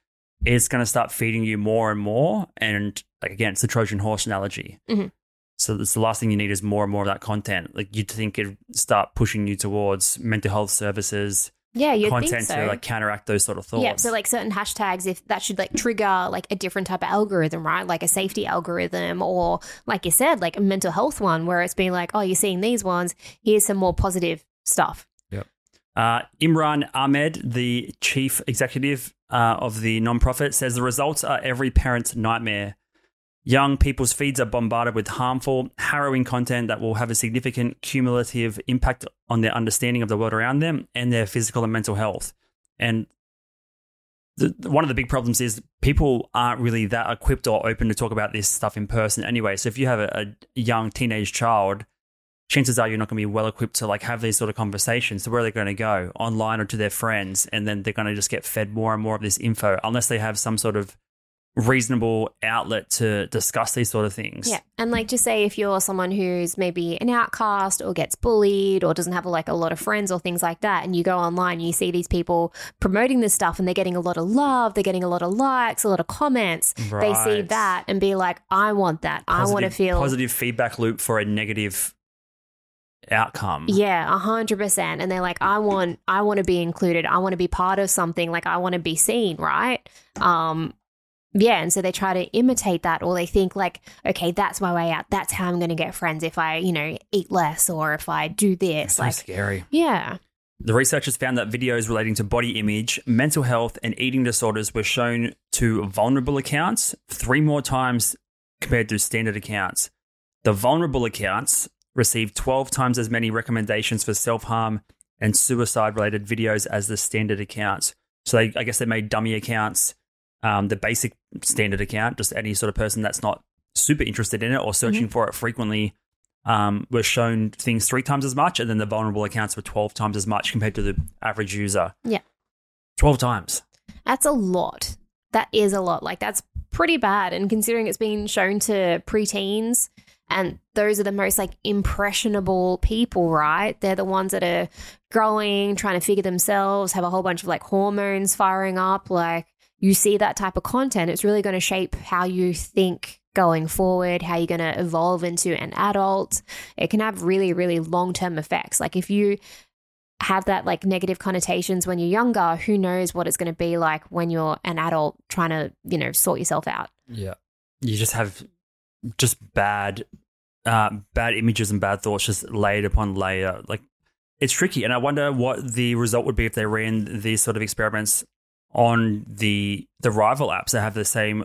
it's going to start feeding you more and more. And, like, again, it's the Trojan horse analogy. Mm-hmm. So that's the last thing you need is more and more of that content. Like, you'd think it'd start pushing you towards mental health services, Yeah, you'd content think so. to like counteract those sort of thoughts. Yeah, so like certain hashtags, if that should like trigger like a different type of algorithm, right? Like a safety algorithm, or like you said, like a mental health one, where it's being like, oh, you're seeing these ones. Here's some more positive stuff. Yep. Uh, Imran Ahmed, the chief executive uh, of the nonprofit, says the results are every parent's nightmare. Young people's feeds are bombarded with harmful, harrowing content that will have a significant cumulative impact on their understanding of the world around them and their physical and mental health. And the, one of the big problems is people aren't really that equipped or open to talk about this stuff in person anyway. So if you have a, a young teenage child, chances are you're not going to be well equipped to like have these sort of conversations. So where are they going to go? Online or to their friends? And then they're going to just get fed more and more of this info unless they have some sort of reasonable outlet to discuss these sort of things. Yeah. And like just say if you're someone who's maybe an outcast or gets bullied or doesn't have like a lot of friends or things like that, and you go online and you see these people promoting this stuff and they're getting a lot of love, they're getting a lot of likes, a lot of comments. Right. They see that and be like, I want that. Positive, I want to feel positive feedback loop for a negative outcome. Yeah, one hundred percent. And they're like, I want I want to be included. I want to be part of something. Like I want to be seen, right? Um Yeah, and so they try to imitate that, or they think like, okay, that's my way out. That's how I'm going to get friends if I, you know, eat less or if I do this. It's like, so scary. Yeah. The researchers found that videos relating to body image, mental health, and eating disorders were shown to vulnerable accounts three more times compared to standard accounts. The vulnerable accounts received twelve times as many recommendations for self-harm and suicide-related videos as the standard accounts. So they, I guess they made dummy accounts. Um, the basic standard account, just any sort of person that's not super interested in it or searching mm-hmm. for it frequently, um, were shown things three times as much, and then the vulnerable accounts were twelve times as much compared to the average user. Yeah. twelve times. That's a lot. That is a lot. Like, that's pretty bad. And considering it's been shown to preteens, and those are the most like impressionable people, right? They're the ones that are growing, trying to figure themselves, have a whole bunch of like hormones firing up, like, you see that type of content, it's really going to shape how you think going forward, how you're going to evolve into an adult. It can have really, really long-term effects. Like if you have that like negative connotations when you're younger, who knows what it's going to be like when you're an adult trying to, you know, sort yourself out. Yeah. You just have just bad, uh, bad images and bad thoughts just layered upon layer. Like it's tricky. And I wonder what the result would be if they ran these sort of experiments on the the rival apps that have the same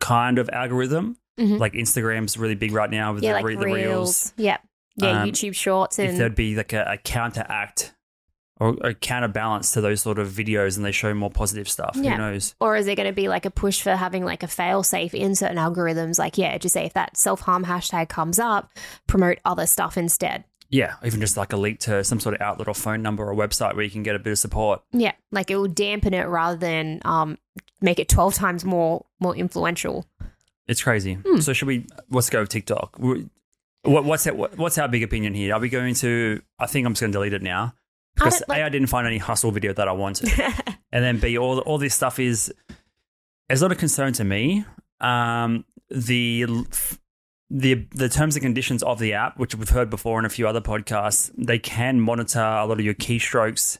kind of algorithm. Mm-hmm. Like Instagram's really big right now with yeah, the, like re- the reels. Yeah, yeah, um, YouTube shorts. And- if there'd be like a, a counteract or a counterbalance to those sort of videos and they show more positive stuff, yeah. who knows? Or is there going to be like a push for having like a fail-safe in certain algorithms? Like, yeah, just say if that self-harm hashtag comes up, promote other stuff instead. Yeah, even just like a link to some sort of outlet or phone number or website where you can get a bit of support. Yeah, like it will dampen it rather than um, make it twelve times more more influential. It's crazy. Mm. So should we – let's go with TikTok. What, what's, it, what, what's our big opinion here? Are we going to – I think I'm just going to delete it now because I like- A, I didn't find any hustle video that I wanted and then B, all all this stuff is – it's not a concern to me. Um, the the the terms and conditions of the app, which we've heard before in a few other podcasts, they can monitor a lot of your keystrokes,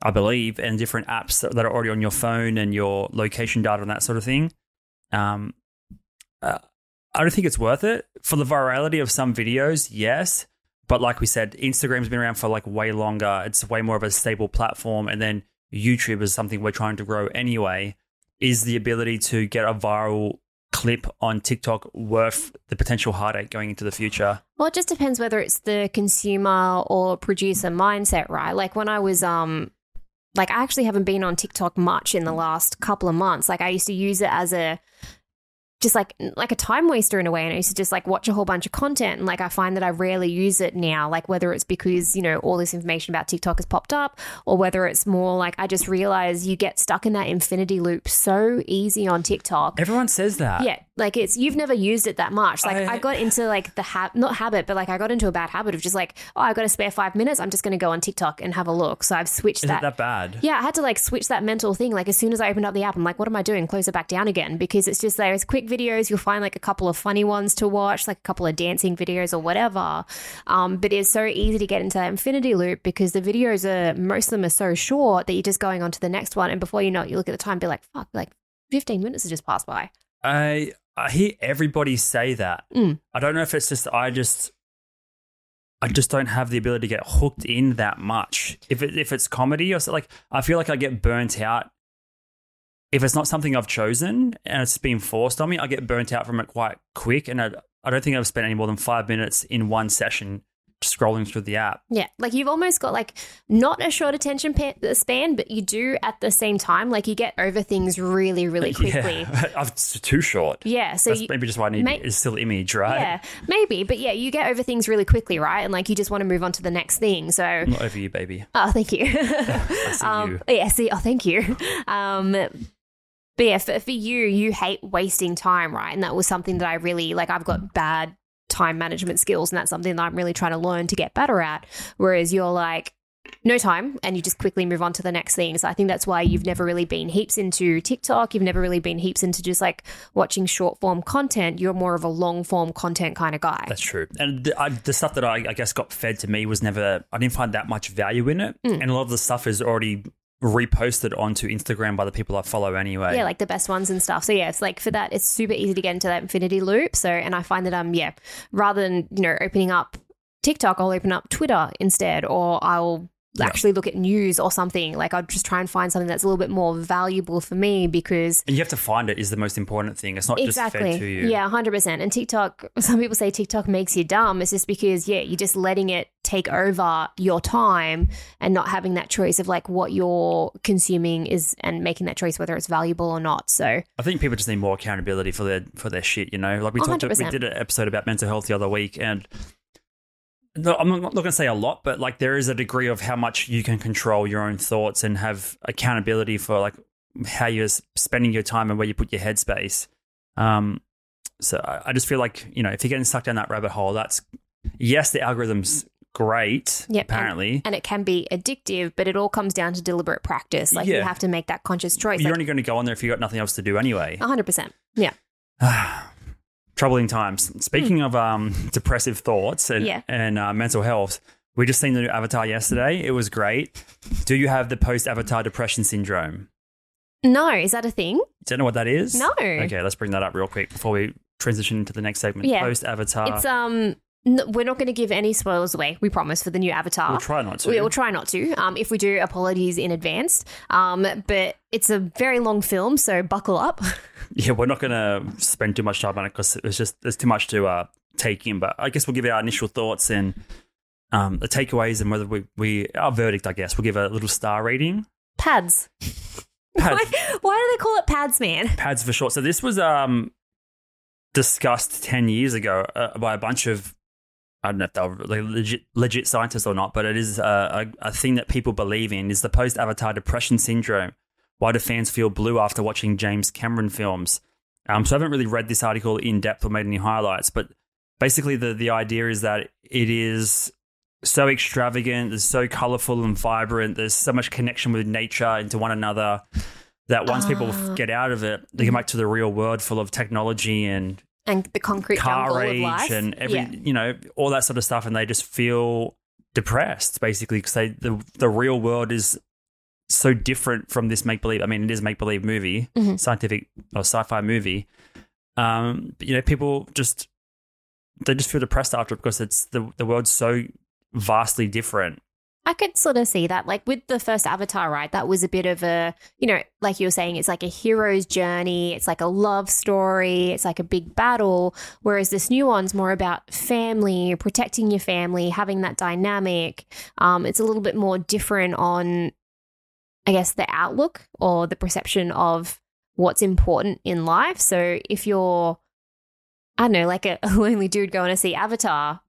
I believe, and different apps that are already on your phone and your location data and that sort of thing. Um Uh, I don't think it's worth it. For the virality of some videos, yes. But like we said, Instagram's been around for like way longer. It's way more of a stable platform. And then YouTube is something we're trying to grow anyway. Is the ability to get a viral clip on TikTok worth the potential heartache going into the future? Well, it just depends whether it's the consumer or producer mindset, right? Like when I was... um, like I actually haven't been on TikTok much in the last couple of months. Like I used to use it as a... just like like a time waster in a way. And I used to just like watch a whole bunch of content. And like I find that I rarely use it now, like whether it's because, you know, all this information about TikTok has popped up or whether it's more like I just realize you get stuck in that infinity loop so easy on TikTok. Everyone says that. Yeah. Like it's, you've never used it that much. Like I, I got into like the, ha- not habit, but like I got into a bad habit of just like, oh, I got a spare five minutes. I'm just going to go on TikTok and have a look. So I've switched is that. Is it that bad? Yeah. I had to like switch that mental thing. Like as soon as I opened up the app, I'm like, what am I doing? Close it back down again because it's just there. It's quick videos. You'll find like a couple of funny ones to watch, like a couple of dancing videos or whatever. Um, but it's so easy to get into that infinity loop because the videos are, most of them are so short that you're just going on to the next one. And before you know it, you look at the time and be like, fuck, like fifteen minutes has just passed by. I I hear everybody say that. Mm. I don't know if it's just, I just, I just don't have the ability to get hooked in that much. If it, if it's comedy or so, like, I feel like I get burnt out. If it's not something I've chosen and it's been forced on me, I get burnt out from it quite quick. And I, I don't think I've spent any more than five minutes in one session scrolling through the app. Yeah. Like you've almost got like not a short attention span, but you do at the same time. Like you get over things really, really quickly. Yeah. It's too short. Yeah. So that's you, maybe just why I need may- is still image, right? Yeah, maybe. But yeah, you get over things really quickly, right? And like you just want to move on to the next thing. So I'm not over you, baby. Oh, thank you. I see um, you. Yeah, see. Oh, thank you. Um But yeah, for, for you, you hate wasting time, right? And that was something that I really, like I've got bad time management skills and that's something that I'm really trying to learn to get better at. Whereas you're like, no time, and you just quickly move on to the next thing. So I think that's why you've never really been heaps into TikTok. You've never really been heaps into just like watching short form content. You're more of a long form content kind of guy. That's true. And the, I, the stuff that I, I guess got fed to me was never, I didn't find that much value in it. Mm. And a lot of the stuff is already reposted onto Instagram by the people I follow anyway. Yeah, like the best ones and stuff. So yeah, it's like for that, it's super easy to get into that infinity loop. So, and I find that um, yeah, rather than, you know, opening up TikTok, I'll open up Twitter instead, or I'll yeah. actually look at news or something. Like I'll just try and find something that's a little bit more valuable for me because. And you have to find it is the most important thing. It's not exactly. just fed to you. Yeah, one hundred percent. And TikTok, some people say TikTok makes you dumb. It's just because, yeah, you're just letting it take over your time and not having that choice of like what you're consuming is and making that choice whether it's valuable or not. So I think people just need more accountability for their for their shit, you know? Like we talked, we did an episode about mental health the other week and I'm not going to say a lot, but like there is a degree of how much you can control your own thoughts and have accountability for like how you're spending your time and where you put your headspace. Um, so I just feel like, you know, if you're getting sucked down that rabbit hole, that's yes, the algorithm's great, yep, apparently. And, and it can be addictive, but it all comes down to deliberate practice. Like yeah. you have to make that conscious choice. You're like, only going to go on there if you've got nothing else to do anyway. one hundred percent. Yeah. Troubling times. Speaking mm. of um, depressive thoughts and, yeah. and uh, mental health, we just seen the new Avatar yesterday. It was great. Do you have the post-Avatar depression syndrome? No. Is that a thing? Don't know what that is? No. Okay, let's bring that up real quick before we transition into the next segment. Yeah. Post-Avatar. It's... um. No, we're not going to give any spoilers away, we promise, for the new Avatar. We'll try not to. We'll try not to. Um, if we do, apologies in advance. Um, but it's a very long film, so buckle up. Yeah, we're not going to spend too much time on it because it's just there's too much to uh, take in. But I guess we'll give our initial thoughts and um, the takeaways and whether we, we our verdict, I guess. We'll give a little star rating. Pads. Pads. Why, why do they call it pads, man? Pads for short. So this was um, discussed ten years ago uh, by a bunch of I don't know if they're like legit, legit scientists or not, but it is a, a, a thing that people believe in, is the post-Avatar depression syndrome. Why do fans feel blue after watching James Cameron films? Um, so I haven't really read this article in depth or made any highlights, but basically the, the idea is that it is so extravagant, it's so colourful and vibrant, there's so much connection with nature and to one another that once uh, people get out of it, they come back to the real world full of technology and and the concrete car rage of life. And every yeah. you know, all that sort of stuff, and they just feel depressed basically because they the, the real world is so different from this make-believe. I mean, it is a make-believe movie, mm-hmm. scientific or sci-fi movie. Um, but, you know, people just they just feel depressed after it because it's the the world's so vastly different. I could sort of see that, like with the first Avatar, right? That was a bit of a, you know, like you were saying, it's like a hero's journey. It's like a love story. It's like a big battle. Whereas this new one's more about family, protecting your family, having that dynamic. Um, it's a little bit more different on, I guess, the outlook or the perception of what's important in life. So if you're, I don't know, like a lonely dude going to see Avatar,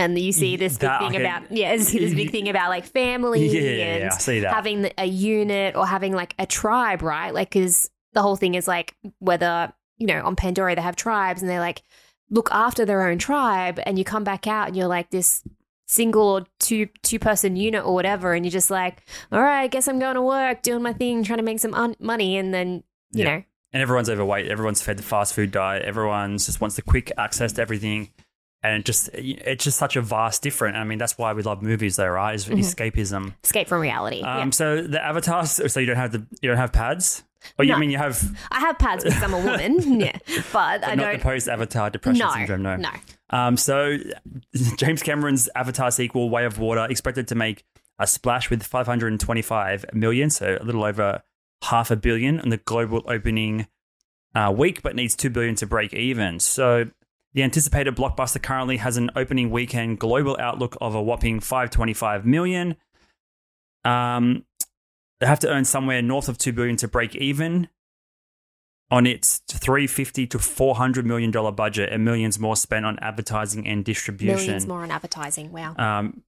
and you see this big that, thing okay. about yeah, this big thing about like family yeah, and yeah, I see that. Having a unit or having like a tribe, right? Like, because the whole thing is like whether, you know, on Pandora they have tribes and they like look after their own tribe, and you come back out and you're like this single or two two person unit or whatever, and you're just like, all right, I guess I'm going to work, doing my thing, trying to make some un- money, and then you yeah. know, and everyone's overweight, everyone's fed the fast food diet, everyone's just wants the quick access to everything. And it just it's just such a vast different. I mean, that's why we love movies, though, right? Is mm-hmm. escapism, escape from reality. Um, yeah. So the avatars. So you don't have the you don't have pads. Or no. you I mean you have? I have pads because I'm a woman. yeah, but, but I not don't. Not the post-Avatar depression no, syndrome. No, no. Um, so James Cameron's Avatar sequel, Way of Water, expected to make a splash with five hundred twenty-five million, so a little over half a billion, on the global opening uh, week, but needs two billion to break even. So. The anticipated blockbuster currently has an opening weekend global outlook of a whopping five hundred twenty-five million dollars. Um, they have to earn somewhere north of two billion dollars to break even on its three hundred fifty to four hundred million dollars budget, and millions more spent on advertising and distribution. Millions more on advertising, wow. Um,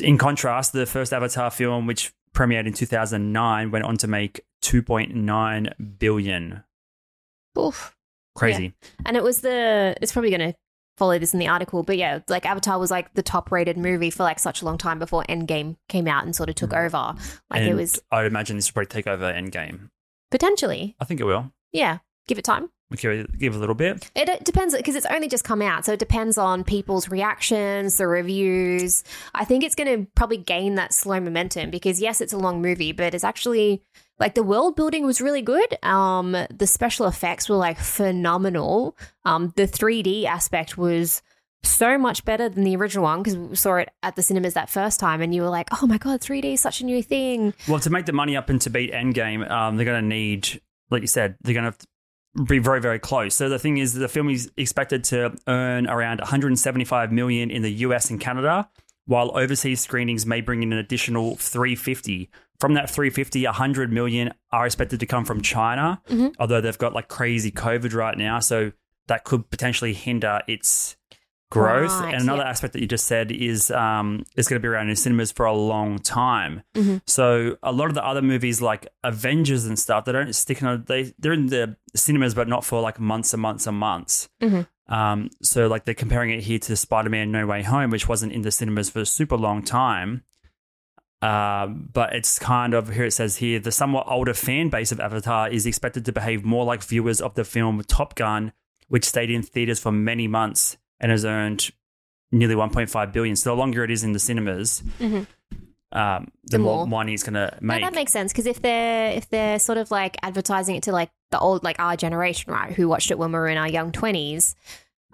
in contrast, the first Avatar film, which premiered in two thousand nine, went on to make two point nine billion dollars. Oof. Crazy. Yeah. And it was the, it's probably going to follow this in the article, but yeah, like Avatar was like the top rated movie for like such a long time before Endgame came out and sort of took mm. over. Like and it was. I'd imagine this would probably take over Endgame. Potentially. I think it will. Yeah. Give it time. Okay, give it a little bit. It, it depends because it's only just come out. So it depends on people's reactions, the reviews. I think it's going to probably gain that slow momentum because yes, it's a long movie, but it's actually like the world building was really good. Um, the special effects were like phenomenal. Um, the three D aspect was so much better than the original one because we saw it at the cinemas that first time and you were like, oh my God, three D is such a new thing. Well, to make the money up and to beat Endgame, um, they're going to need, like you said, they're going to have to be very, very close. So the thing is, the film is expected to earn around one hundred seventy-five million dollars in the U S and Canada, while overseas screenings may bring in an additional three hundred fifty. From that three hundred fifty, one hundred million dollars are expected to come from China, mm-hmm. although they've got like crazy COVID right now, so that could potentially hinder its growth. Right, and another yeah. aspect that you just said is um, it's going to be around in cinemas for a long time. Mm-hmm. So a lot of the other movies like Avengers and stuff, they don't stick in a, they they're in the cinemas, but not for like months and months and months. Mm-hmm. Um, so like they're comparing it here to Spider-Man: No Way Home, which wasn't in the cinemas for a super long time. Uh, but it's kind of, here it says here, the somewhat older fan base of Avatar is expected to behave more like viewers of the film Top Gun, which stayed in theaters for many months and has earned nearly one point five billion dollars. So the longer it is in the cinemas, mm-hmm. um, the, the more money it's going to make. No, that makes sense because if they're if they're sort of like advertising it to like the old, like our generation, right, who watched it when we were in our young twenties.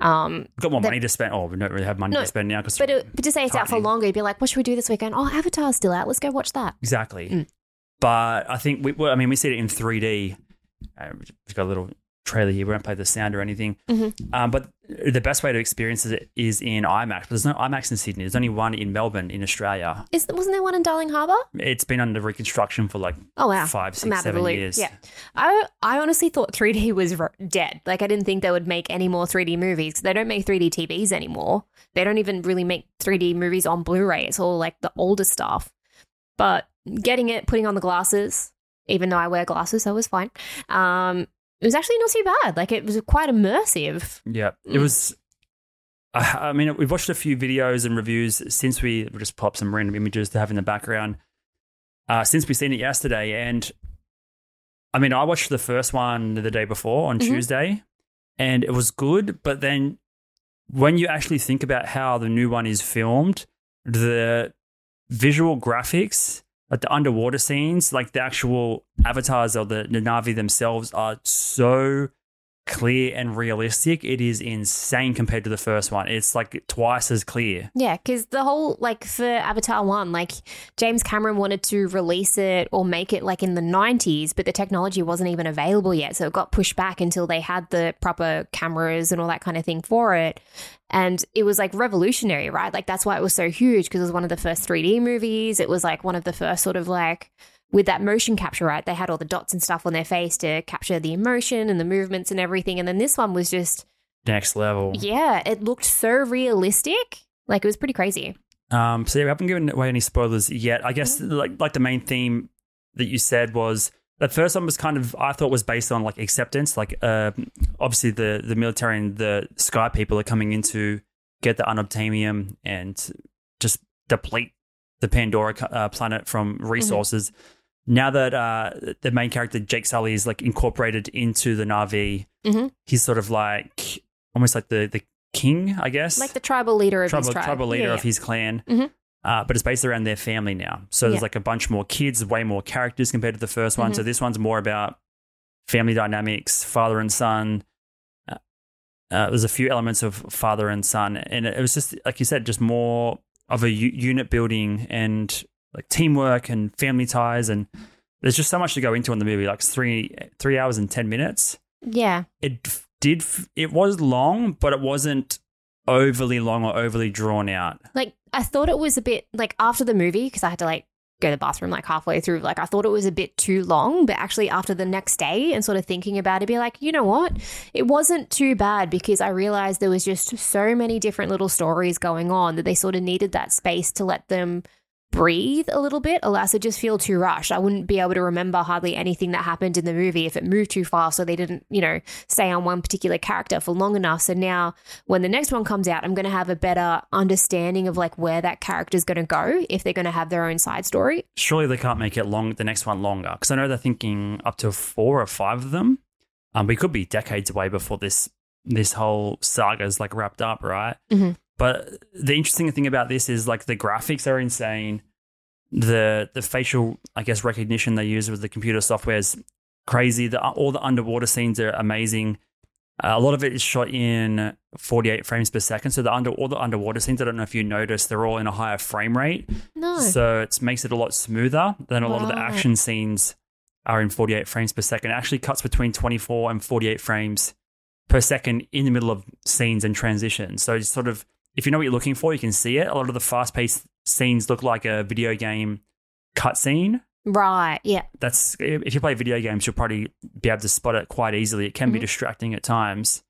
Um, We've got more that, money to spend. Oh, we don't really have money no, to spend now. Because but, but to say it's tightening out for longer, you'd be like, what should we do this weekend? Oh, Avatar's still out. Let's go watch that. Exactly. Mm. But I think, we. Well, I mean, we see it in three D. Uh, we've got a little trailer here. We won't play the sound or anything. Mm-hmm. Um, but the best way to experience it is in IMAX. But there's no IMAX in Sydney. There's only one in Melbourne in Australia. Is Wasn't there one in Darling Harbour? It's been under reconstruction for like oh, wow. five, six, seven years. Yeah. I I honestly thought three D was dead. Like I didn't think they would make any more three D movies. They don't make three D T Vs anymore. They don't even really make three D movies on Blu-ray. It's all like the older stuff. But getting it, putting on the glasses, even though I wear glasses, so it was fine. Um, it was actually not too bad. Like, it was quite immersive. Yeah. It was, I, I mean, we've watched a few videos and reviews since we, we'll just pop some random images to have in the background, uh, since we've seen it yesterday. And, I mean, I watched the first one the day before on mm-hmm. Tuesday, and it was good. But then when you actually think about how the new one is filmed, the visual graphics, like the underwater scenes, like the actual avatars or the, the Na'vi themselves are so clear and realistic. It is insane compared to the first one. It's like twice as clear. Yeah, because the whole, like for Avatar one, like James Cameron wanted to release it or make it like in the nineties, but the technology wasn't even available yet. So it got pushed back until they had the proper cameras and all that kind of thing for it. And it was like revolutionary, right? Like that's why it was so huge, because it was one of the first three D movies. It was like one of the first sort of like with that motion capture, right? They had all the dots and stuff on their face to capture the emotion and the movements and everything. And then this one was just next level. Yeah, it looked so realistic. Like it was pretty crazy. Um, so yeah, we haven't given away any spoilers yet. I guess mm-hmm. like like the main theme that you said was that first one was kind of, I thought was based on like acceptance. Like uh, obviously the the military and the sky people are coming in to get the Unobtainium and just deplete the Pandora uh, planet from resources. Mm-hmm. Now that uh, the main character, Jake Sully, is like incorporated into the Na'vi, mm-hmm. he's sort of like almost like the, the king, I guess. Like the tribal leader of tribal, his tribe. Tribal leader yeah, yeah. of his clan. Mm-hmm. Uh, but it's based around their family now. So yeah. there's like a bunch more kids, way more characters compared to the first one. Mm-hmm. So this one's more about family dynamics, father and son. Uh, uh, there's a few elements of father and son. And it was just, like you said, just more of a u- unit building and like teamwork and family ties, and there's just so much to go into in the movie. Like three three hours and ten minutes. Yeah, it did. It was long, but it wasn't overly long or overly drawn out. Like I thought it was a bit like after the movie, because I had to like go to the bathroom like halfway through. Like I thought it was a bit too long, but actually after the next day and sort of thinking about it, be like, you know what, it wasn't too bad, because I realized there was just so many different little stories going on that they sort of needed that space to let them breathe a little bit. Alas, I just feel too rushed. I wouldn't be able to remember hardly anything that happened in the movie if it moved too fast, so they didn't, you know, stay on one particular character for long enough. So now when the next one comes out, I'm going to have a better understanding of like where that character is going to go if they're going to have their own side story. Surely they can't make it long, the next one longer, because I know they're thinking up to four or five of them. Um, we could be decades away before this this whole saga is like wrapped up, right? Mm-hmm. But the interesting thing about this is like the graphics are insane. The the facial, I guess, recognition they use with the computer software is crazy. The, all the underwater scenes are amazing. Uh, a lot of it is shot in forty-eight frames per second. So the under all the underwater scenes, I don't know if you noticed, they're all in a higher frame rate. No. So it makes it a lot smoother than a wow. lot of the action scenes are in forty-eight frames per second. It actually cuts between twenty-four and forty-eight frames per second in the middle of scenes and transitions. So it's sort of, if you know what you're looking for, you can see it. A lot of the fast-paced scenes look like a video game cutscene. Right, yeah. That's if you play video games, you'll probably be able to spot it quite easily. It can mm-hmm. be distracting at times.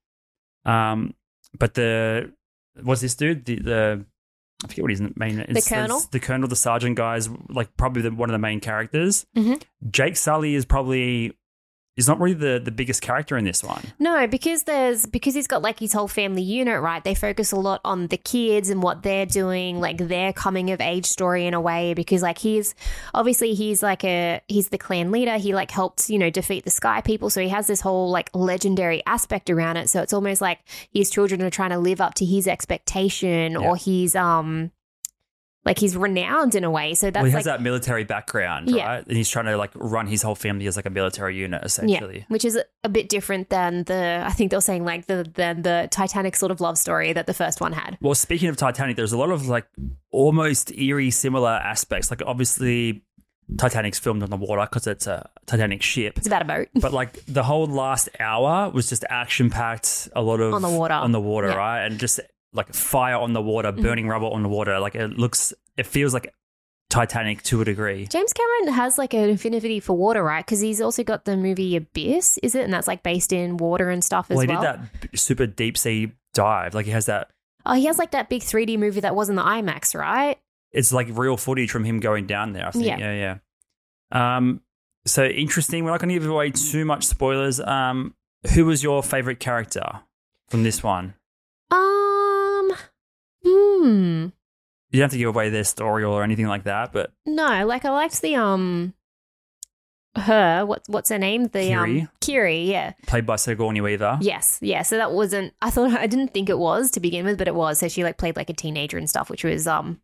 Um, but the what's this dude? The, the I forget what his main name is. The Colonel, the Colonel, the Sergeant guy is like probably the, one of the main characters. Mm-hmm. Jake Sully is probably. He's not really the, the biggest character in this one. No, because there's because he's got like his whole family unit, right? They focus a lot on the kids and what they're doing, like their coming of age story in a way, because like he's obviously he's like a he's the clan leader. He like helped, you know, defeat the sky people. So he has this whole like legendary aspect around it. So it's almost like his children are trying to live up to his expectation yeah. or his um Like he's renowned in a way, so that's well, he has like, that military background, yeah. right? And he's trying to like run his whole family as like a military unit, essentially, yeah, which is a bit different than the I think they were saying like the than the Titanic sort of love story that the first one had. Well, speaking of Titanic, there's a lot of like almost eerie similar aspects. Like obviously, Titanic's filmed on the water because it's a Titanic ship. It's about a boat. But like the whole last hour was just action packed, a lot of on the water, on the water, yeah. right? And just like fire on the water, burning mm-hmm. rubber on the water. Like it looks, it feels like Titanic to a degree. James Cameron has like an affinity for water, right? Because he's also got the movie Abyss, is it? And that's like based in water and stuff as well. Well, he did that super deep sea dive. Like he has that. Oh, he has like that big three D movie that was in the IMAX, right? It's like real footage from him going down there, I think. Yeah, yeah. yeah. Um, so interesting. We're not going to give away too much spoilers. Um, who was your favorite character from this one? Um, hmm. You don't have to give away their story or anything like that, but no, like I liked the um, her. What what's her name? The Kiri. Um, Kiri, yeah. Played by Sigourney Weaver. Yes, yeah. So that wasn't. I thought I didn't think it was to begin with, but it was. So she like played like a teenager and stuff, which was um.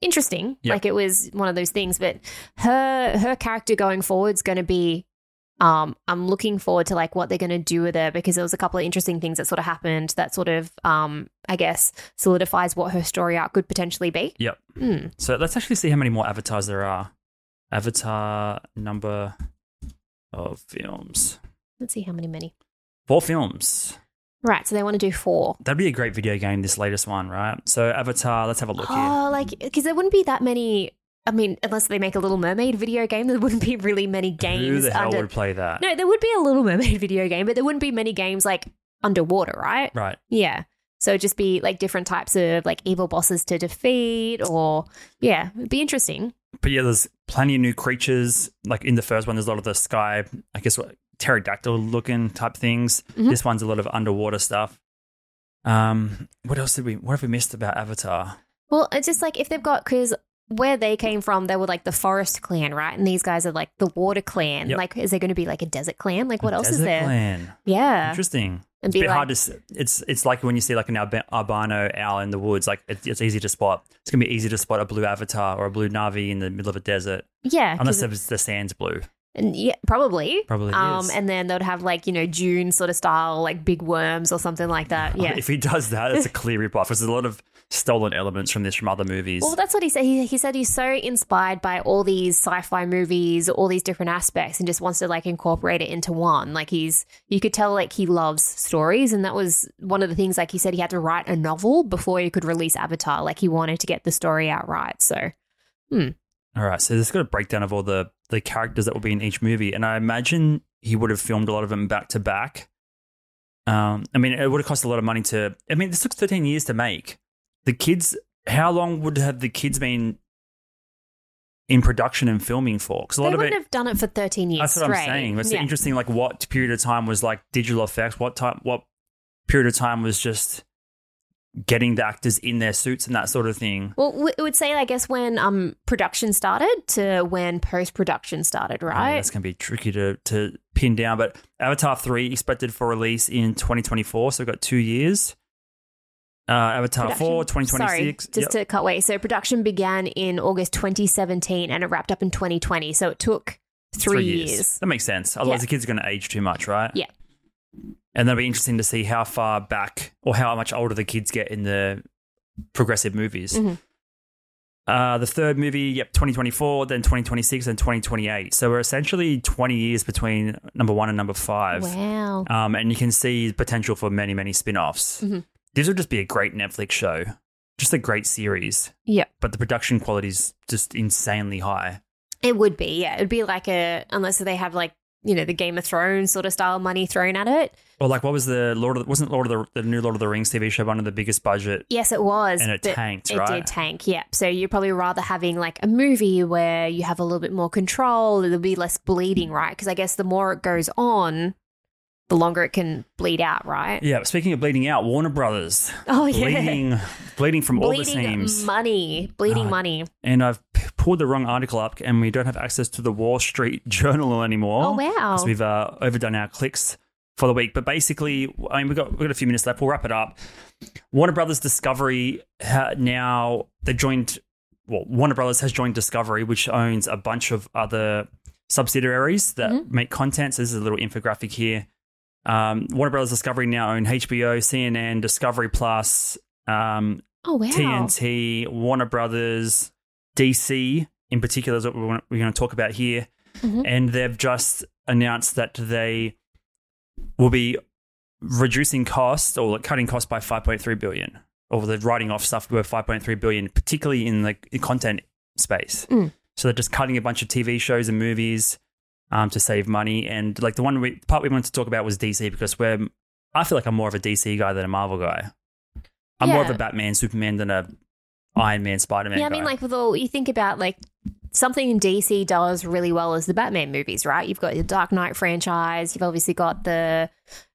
interesting. Yep. Like it was one of those things, but her her character going forward is going to be um I'm looking forward to like what they're going to do with her, because there was a couple of interesting things that sort of happened that sort of um I guess solidifies what her story arc could potentially be. Yep. Mm. So let's actually see how many more avatars there are. Avatar number of films. Let's see how many many. Four films. Right, so they want to do four. That'd be a great video game, this latest one, right? So Avatar, let's have a look oh, here. Oh, like, because there wouldn't be that many, I mean, unless they make a Little Mermaid video game, there wouldn't be really many games. Who the hell under, would play that? No, there would be a Little Mermaid video game, but there wouldn't be many games, like, underwater, right? Right. Yeah. So it'd just be, like, different types of, like, evil bosses to defeat or, yeah, it'd be interesting. But, yeah, there's plenty of new creatures. Like, in the first one, there's a lot of the sky, I guess, what? pterodactyl-looking type things. Mm-hmm. This one's a lot of underwater stuff. Um, what else did we? What have we missed about Avatar? Well, it's just like if they've got, because where they came from, they were like the forest clan, right? And these guys are like the water clan. Yep. Like, is there going to be like a desert clan? Like, what a else is there? Desert clan. Yeah, interesting. It'd it's a bit like- hard to. It's it's like when you see like an alb- albino owl in the woods. Like, it's, it's easy to spot. It's gonna be easy to spot a blue Avatar or a blue Na'vi in the middle of a desert. Yeah, unless it's, the sand's blue. And yeah, probably. Probably um, is. And then they'd have like, you know, Dune sort of style, like big worms or something like that. Yeah. If he does that, it's a clear ripoff. There's a lot of stolen elements from this from other movies. Well, that's what he said. He, he said he's so inspired by all these sci-fi movies, all these different aspects, and just wants to like incorporate it into one. Like he's, you could tell like he loves stories, and that was one of the things. Like he said, he had to write a novel before he could release Avatar. Like he wanted to get the story out right. So, hmm. All right, so there's got a breakdown of all the, the characters that will be in each movie, and I imagine he would have filmed a lot of them back to back. Um, I mean, it would have cost a lot of money to. I mean, this took thirteen years to make. The kids, how long would have the kids been in production and filming for? Because a lot they of wouldn't it, have done it for thirteen years. That's what right. I'm saying. It's yeah. interesting, like what period of time was like digital effects? What time? What period of time was just getting the actors in their suits and that sort of thing? Well, it would say, I guess, when um production started to when post-production started, right? Oh, that's going to be tricky to, to pin down. But Avatar three expected for release in twenty twenty-four, so we've got two years. Uh, Avatar production, four, twenty twenty-six. Sorry, just yep. to cut away. So production began in August twenty seventeen and it wrapped up in twenty twenty. So it took three, three years. years. That makes sense. Otherwise, yeah. the kids are going to age too much, right? Yeah. And that'll be interesting to see how far back or how much older the kids get in the progressive movies. Mm-hmm. Uh, the third movie, yep, twenty twenty-four, then twenty twenty-six, then twenty twenty-eight. So we're essentially twenty years between number one and number five. Wow. Um, and you can see potential for many, many spin-offs. Mm-hmm. This will just be a great Netflix show, just a great series. Yeah. But the production quality is just insanely high. It would be, yeah. It would be like a, unless they have like, you know, the Game of Thrones sort of style money thrown at it. Or like what was the Lord of the, wasn't Lord of the, the new Lord of the Rings T V show one of the biggest budget? Yes, it was. And it tanked, right? It did tank, yeah. So you're probably rather having like a movie where you have a little bit more control, there'll be less bleeding, right? Because I guess the more it goes on, the longer it can bleed out, right? Yeah, speaking of bleeding out, Warner Brothers. Oh, yeah. Bleeding, bleeding from bleeding all the seams. Money, bleeding uh, money. And I've pulled the wrong article up and we don't have access to the Wall Street Journal anymore. Oh, wow. Because we've uh, overdone our clicks for the week. But basically, I mean, we've got, we've got a few minutes left. We'll wrap it up. Warner Brothers Discovery ha- now, they joined, well, Warner Brothers has joined Discovery, which owns a bunch of other subsidiaries that mm-hmm. make content. So this is a little infographic here. Um, Warner Brothers Discovery now own H B O, C N N, Discovery Plus, um, oh, wow. T N T, Warner Brothers, D C, in particular is what we're going to talk about here. Mm-hmm. And they've just announced that they will be reducing costs or like cutting costs by five point three billion dollars, or they're writing off stuff by five point three billion dollars, particularly in the content space. Mm. So they're just cutting a bunch of T V shows and movies um, to save money. And like the one we, the part we wanted to talk about was D C, because we're I feel like I'm more of a D C guy than a Marvel guy. I'm yeah. more of a Batman, Superman than a Iron Man, Spider-Man. Yeah, I mean, guy. like with all you think about, like something D C does really well is the Batman movies, right? You've got the Dark Knight franchise. You've obviously got the,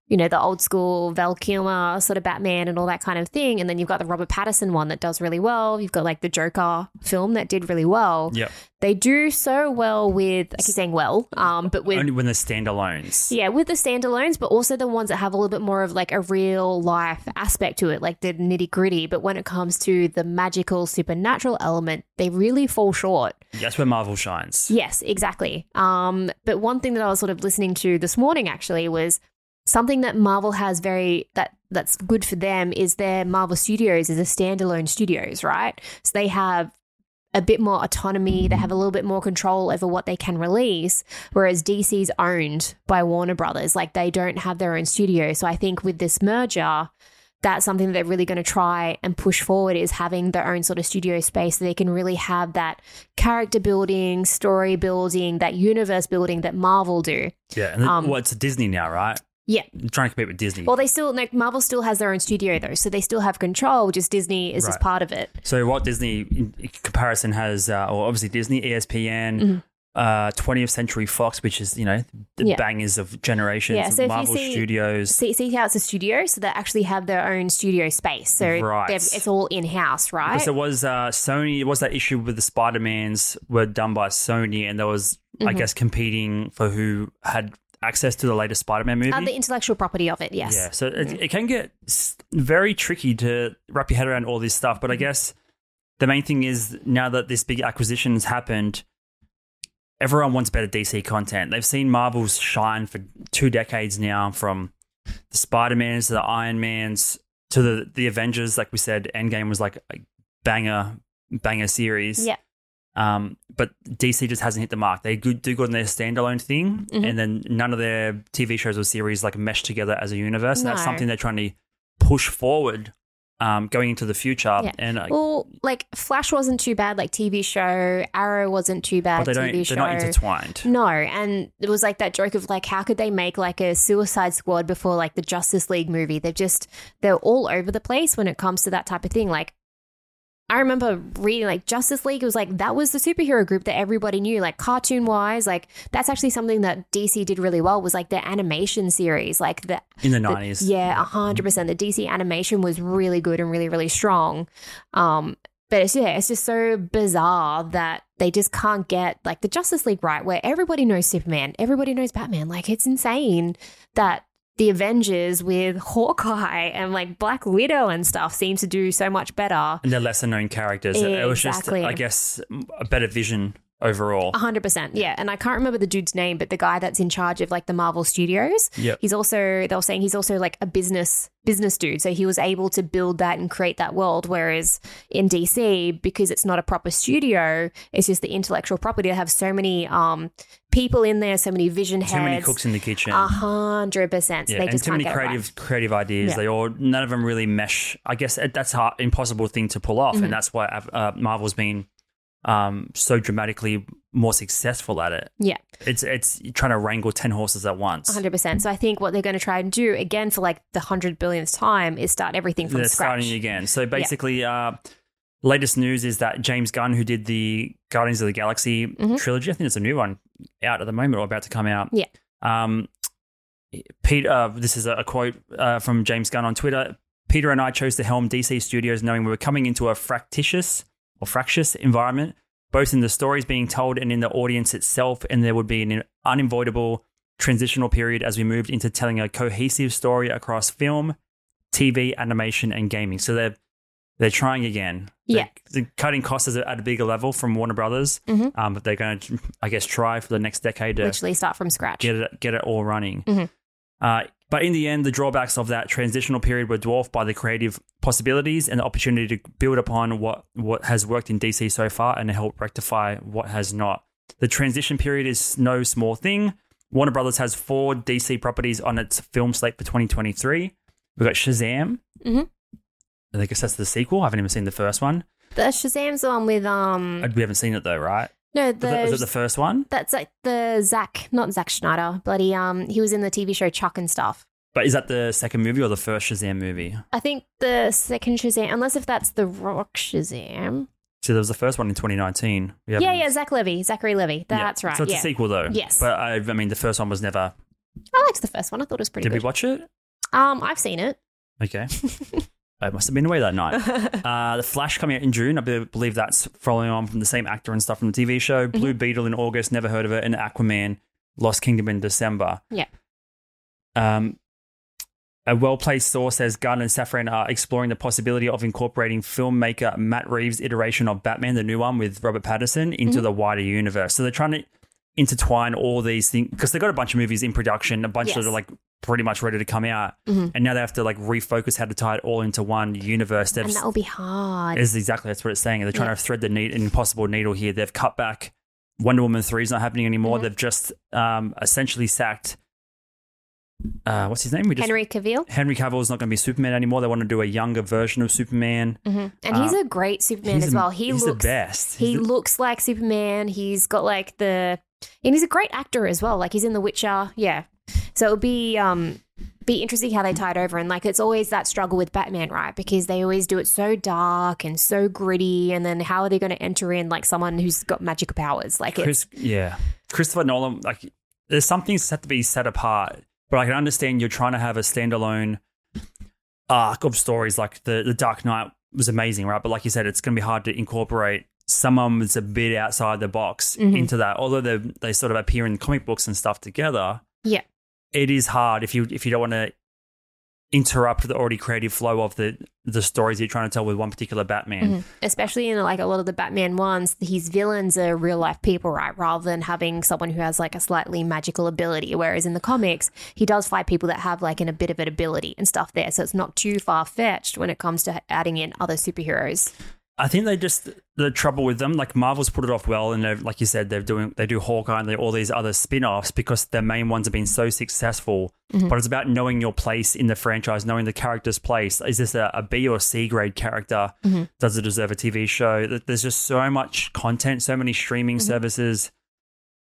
you know, the old school Val Kilmer sort of Batman and all that kind of thing, and then you've got the Robert Pattinson one that does really well. You've got like the Joker film that did really well. Yeah, they do so well with. I keep saying well, um, but with only when the standalones. Yeah, with the standalones, but also the ones that have a little bit more of like a real life aspect to it, like the nitty gritty. But when it comes to the magical supernatural element, they really fall short. That's where Marvel shines. Yes, exactly. Um, but one thing that I was sort of listening to this morning actually was. Something that Marvel has very that that's good for them is their Marvel Studios is a standalone studios, right? So they have a bit more autonomy. They have a little bit more control over what they can release, whereas D C's owned by Warner Brothers. Like they don't have their own studio. So I think with this merger, that's something that they're really going to try and push forward is having their own sort of studio space so they can really have that character building, story building, that universe building that Marvel do. Yeah, and um, well, it's Disney now, right? Yeah. Trying to compete with Disney. Well, they still, like, Marvel still has their own studio, though, so they still have control, just Disney is right. just part of it. So, Walt Disney, in comparison, has, uh, or obviously Disney, E S P N, mm-hmm. uh, twentieth Century Fox, which is, you know, the yeah. bangers of generations, yeah, so Marvel see, Studios. See, see how it's a studio? So, they actually have their own studio space. So, right. it's all in-house, right? Because there was uh, Sony, it was that issue with the Spider-Mans were done by Sony, and there was, mm-hmm. I guess, competing for who had... access to the latest Spider-Man movie. Uh, the intellectual property of it, yes. Yeah, so it, mm. it can get very tricky to wrap your head around all this stuff, but I guess the main thing is now that this big acquisition has happened, everyone wants better D C content. They've seen Marvel's shine for two decades now, from the Spider-Mans to the Iron Mans to the, the Avengers. Like we said, Endgame was like a banger, banger series. Yeah. Um, but D C just hasn't hit the mark. They do good on their standalone thing, mm-hmm. and then none of their T V shows or series like mesh together as a universe. And no. that's something they're trying to push forward um, going into the future. Yeah. And uh, well, like Flash wasn't too bad, like T V show. Arrow wasn't too bad. But they T V don't, show. They're not intertwined. No, and it was like that joke of like, how could they make like a Suicide Squad before like the Justice League movie? They're just they're all over the place when it comes to that type of thing. Like. I remember reading like Justice League, it was like that was the superhero group that everybody knew, like cartoon wise, like that's actually something that D C did really well was like their animation series, like the in the nineties. Yeah, a hundred percent. The D C animation was really good and really, really strong. Um, but it's yeah, it's just so bizarre that they just can't get like the Justice League right, where everybody knows Superman, everybody knows Batman. Like it's insane that the Avengers with Hawkeye and like Black Widow and stuff seems to do so much better. And they're lesser known characters. Exactly. It was just, I guess, a better vision overall. A hundred percent. Yeah. And I can't remember the dude's name, but the guy that's in charge of like the Marvel Studios, yep. he's also, they were saying he's also like a business business dude. So he was able to build that and create that world. Whereas in D C, because it's not a proper studio, it's just the intellectual property. They have so many um, people in there, so many vision heads. Too many cooks in the kitchen. A hundred percent. So yeah, they just can't get it right. And too many creative, creative ideas. Yeah. They all, none of them really mesh. I guess that's an impossible thing to pull off. Mm-hmm. And that's why uh, Marvel's been... Um, so dramatically more successful at it. Yeah. It's it's trying to wrangle ten horses at once. one hundred percent. So I think what they're going to try and do again for like the one hundred billionth time is start everything from they're scratch. Starting again. So basically yeah. uh, latest news is that James Gunn, who did the Guardians of the Galaxy mm-hmm. trilogy, I think it's a new one out at the moment or about to come out. Yeah. Um, Pete, uh, this is a quote uh, from James Gunn on Twitter. Peter and I chose to helm D C Studios knowing we were coming into a fractious or fractious environment, both in the stories being told and in the audience itself, and there would be an unavoidable transitional period as we moved into telling a cohesive story across film, T V, animation, and gaming. So they're they're trying again. Yeah, they're, they're cutting costs at a bigger level from Warner Brothers, mm-hmm. um, but they're going to, I guess, try for the next decade to literally start from scratch, get it, get it all running. Mm-hmm. Uh, But in the end, the drawbacks of that transitional period were dwarfed by the creative possibilities and the opportunity to build upon what, what has worked in D C so far and help rectify what has not. The transition period is no small thing. Warner Brothers has four D C properties on its film slate for twenty twenty-three. We've got Shazam. Mm-hmm. I guess that's the sequel. I haven't even seen the first one. The Shazam's the one with... um. We haven't seen it though, right? No, the... Was that, was it the first one? That's like the Zack, not Zack Schneider, bloody... um. He was in the T V show Chuck and stuff. But is that the second movie or the first Shazam movie? I think the second Shazam, unless if that's the Rock Shazam. So there was the first one in twenty nineteen. Yeah, yeah, Zach Levy, Zachary Levy. That's yeah. right. So it's yeah. a sequel though. Yes. But I, I mean, the first one was never... I liked the first one. I thought it was pretty Did good. Did we watch it? Um, I've seen it. Okay. I must have been away that night. uh, The Flash coming out in June. I believe that's following on from the same actor and stuff from the T V show. Blue mm-hmm. Beetle in August, never heard of it. And Aquaman, Lost Kingdom in December. Yeah. Um, a well-placed source says Gunn and Safran are exploring the possibility of incorporating filmmaker Matt Reeves' iteration of Batman, the new one with Robert Pattinson, into mm-hmm. the wider universe. So they're trying to intertwine all these things because they've got a bunch of movies in production, a bunch yes. that are like pretty much ready to come out. Mm-hmm. And now they have to like refocus how to tie it all into one universe. They've, and that'll be hard. Is exactly, that's what it's saying. They're trying yeah. to thread the neat, impossible needle here. They've cut back. Wonder Woman three is not happening anymore. Mm-hmm. They've just um, essentially sacked... Uh, what's his name? We just, Henry Cavill. Henry Cavill is not going to be Superman anymore. They want to do a younger version of Superman. Mm-hmm. And um, he's a great Superman as a, well. He he's looks, the best. He's he the- looks like Superman. He's got like the, and he's a great actor as well. Like he's in The Witcher. Yeah. So it'll be um be interesting how they tie it over. And like it's always that struggle with Batman, right? Because they always do it so dark and so gritty. And then how are they going to enter in like someone who's got magical powers? Like Chris, it's- yeah, Christopher Nolan. Like there's some things that have to be set apart. But I can understand you're trying to have a standalone arc of stories. Like the, the Dark Knight was amazing, right? But like you said, it's going to be hard to incorporate someone that's a bit outside the box mm-hmm. into that. Although they they sort of appear in comic books and stuff together. Yeah, it is hard if you if you don't want to interrupt the already creative flow of the the stories you're trying to tell with one particular Batman. Mm-hmm. Especially in like a lot of the Batman ones, his villains are real life people, right? Rather than having someone who has like a slightly magical ability. Whereas in the comics, he does fight people that have like an, a bit of an ability and stuff there. So it's not too far fetched when it comes to adding in other superheroes. I think they just, the trouble with them, like Marvel's put it off well, and like you said, they're doing they do Hawkeye and all these other spin-offs because their main ones have been so successful. Mm-hmm. But it's about knowing your place in the franchise, knowing the character's place. Is this a, a B or C grade character? Mm-hmm. Does it deserve a T V show? There's just so much content, so many streaming mm-hmm. services,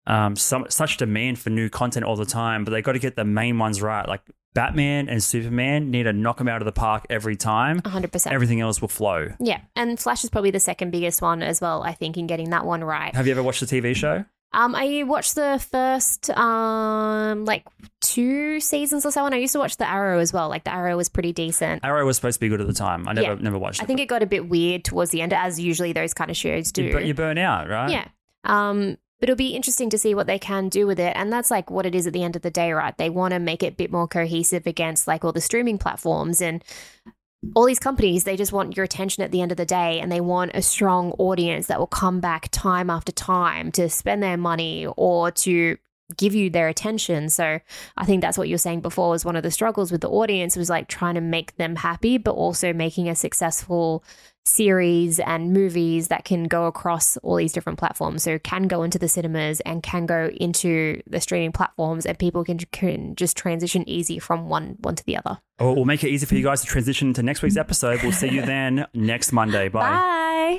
um, some, such demand for new content all the time. But they got to get the main ones right. Like Batman and Superman need to knock them out of the park every time. one hundred percent. Everything else will flow. Yeah. And Flash is probably the second biggest one as well, I think, in getting that one right. Have you ever watched the T V show? Um, I watched the first, um, like, two seasons or so. And I used to watch The Arrow as well. Like, The Arrow was pretty decent. Arrow was supposed to be good at the time. I never yeah. never watched it. I think it got a bit weird towards the end, as usually those kind of shows do. You, you burn out, right? Yeah. Um. But it'll be interesting to see what they can do with it. And that's like what it is at the end of the day, right? They want to make it a bit more cohesive against like all the streaming platforms and all these companies. They just want your attention at the end of the day, and they want a strong audience that will come back time after time to spend their money or to give you their attention. So I think that's what you were saying before was one of the struggles with the audience was like trying to make them happy, but also making a successful series and movies that can go across all these different platforms. So can go into the cinemas and can go into the streaming platforms, and people can, can just transition easy from one one to the other. Oh, we'll make it easy for you guys to transition to next week's episode. We'll see you then next Monday. Bye. Bye.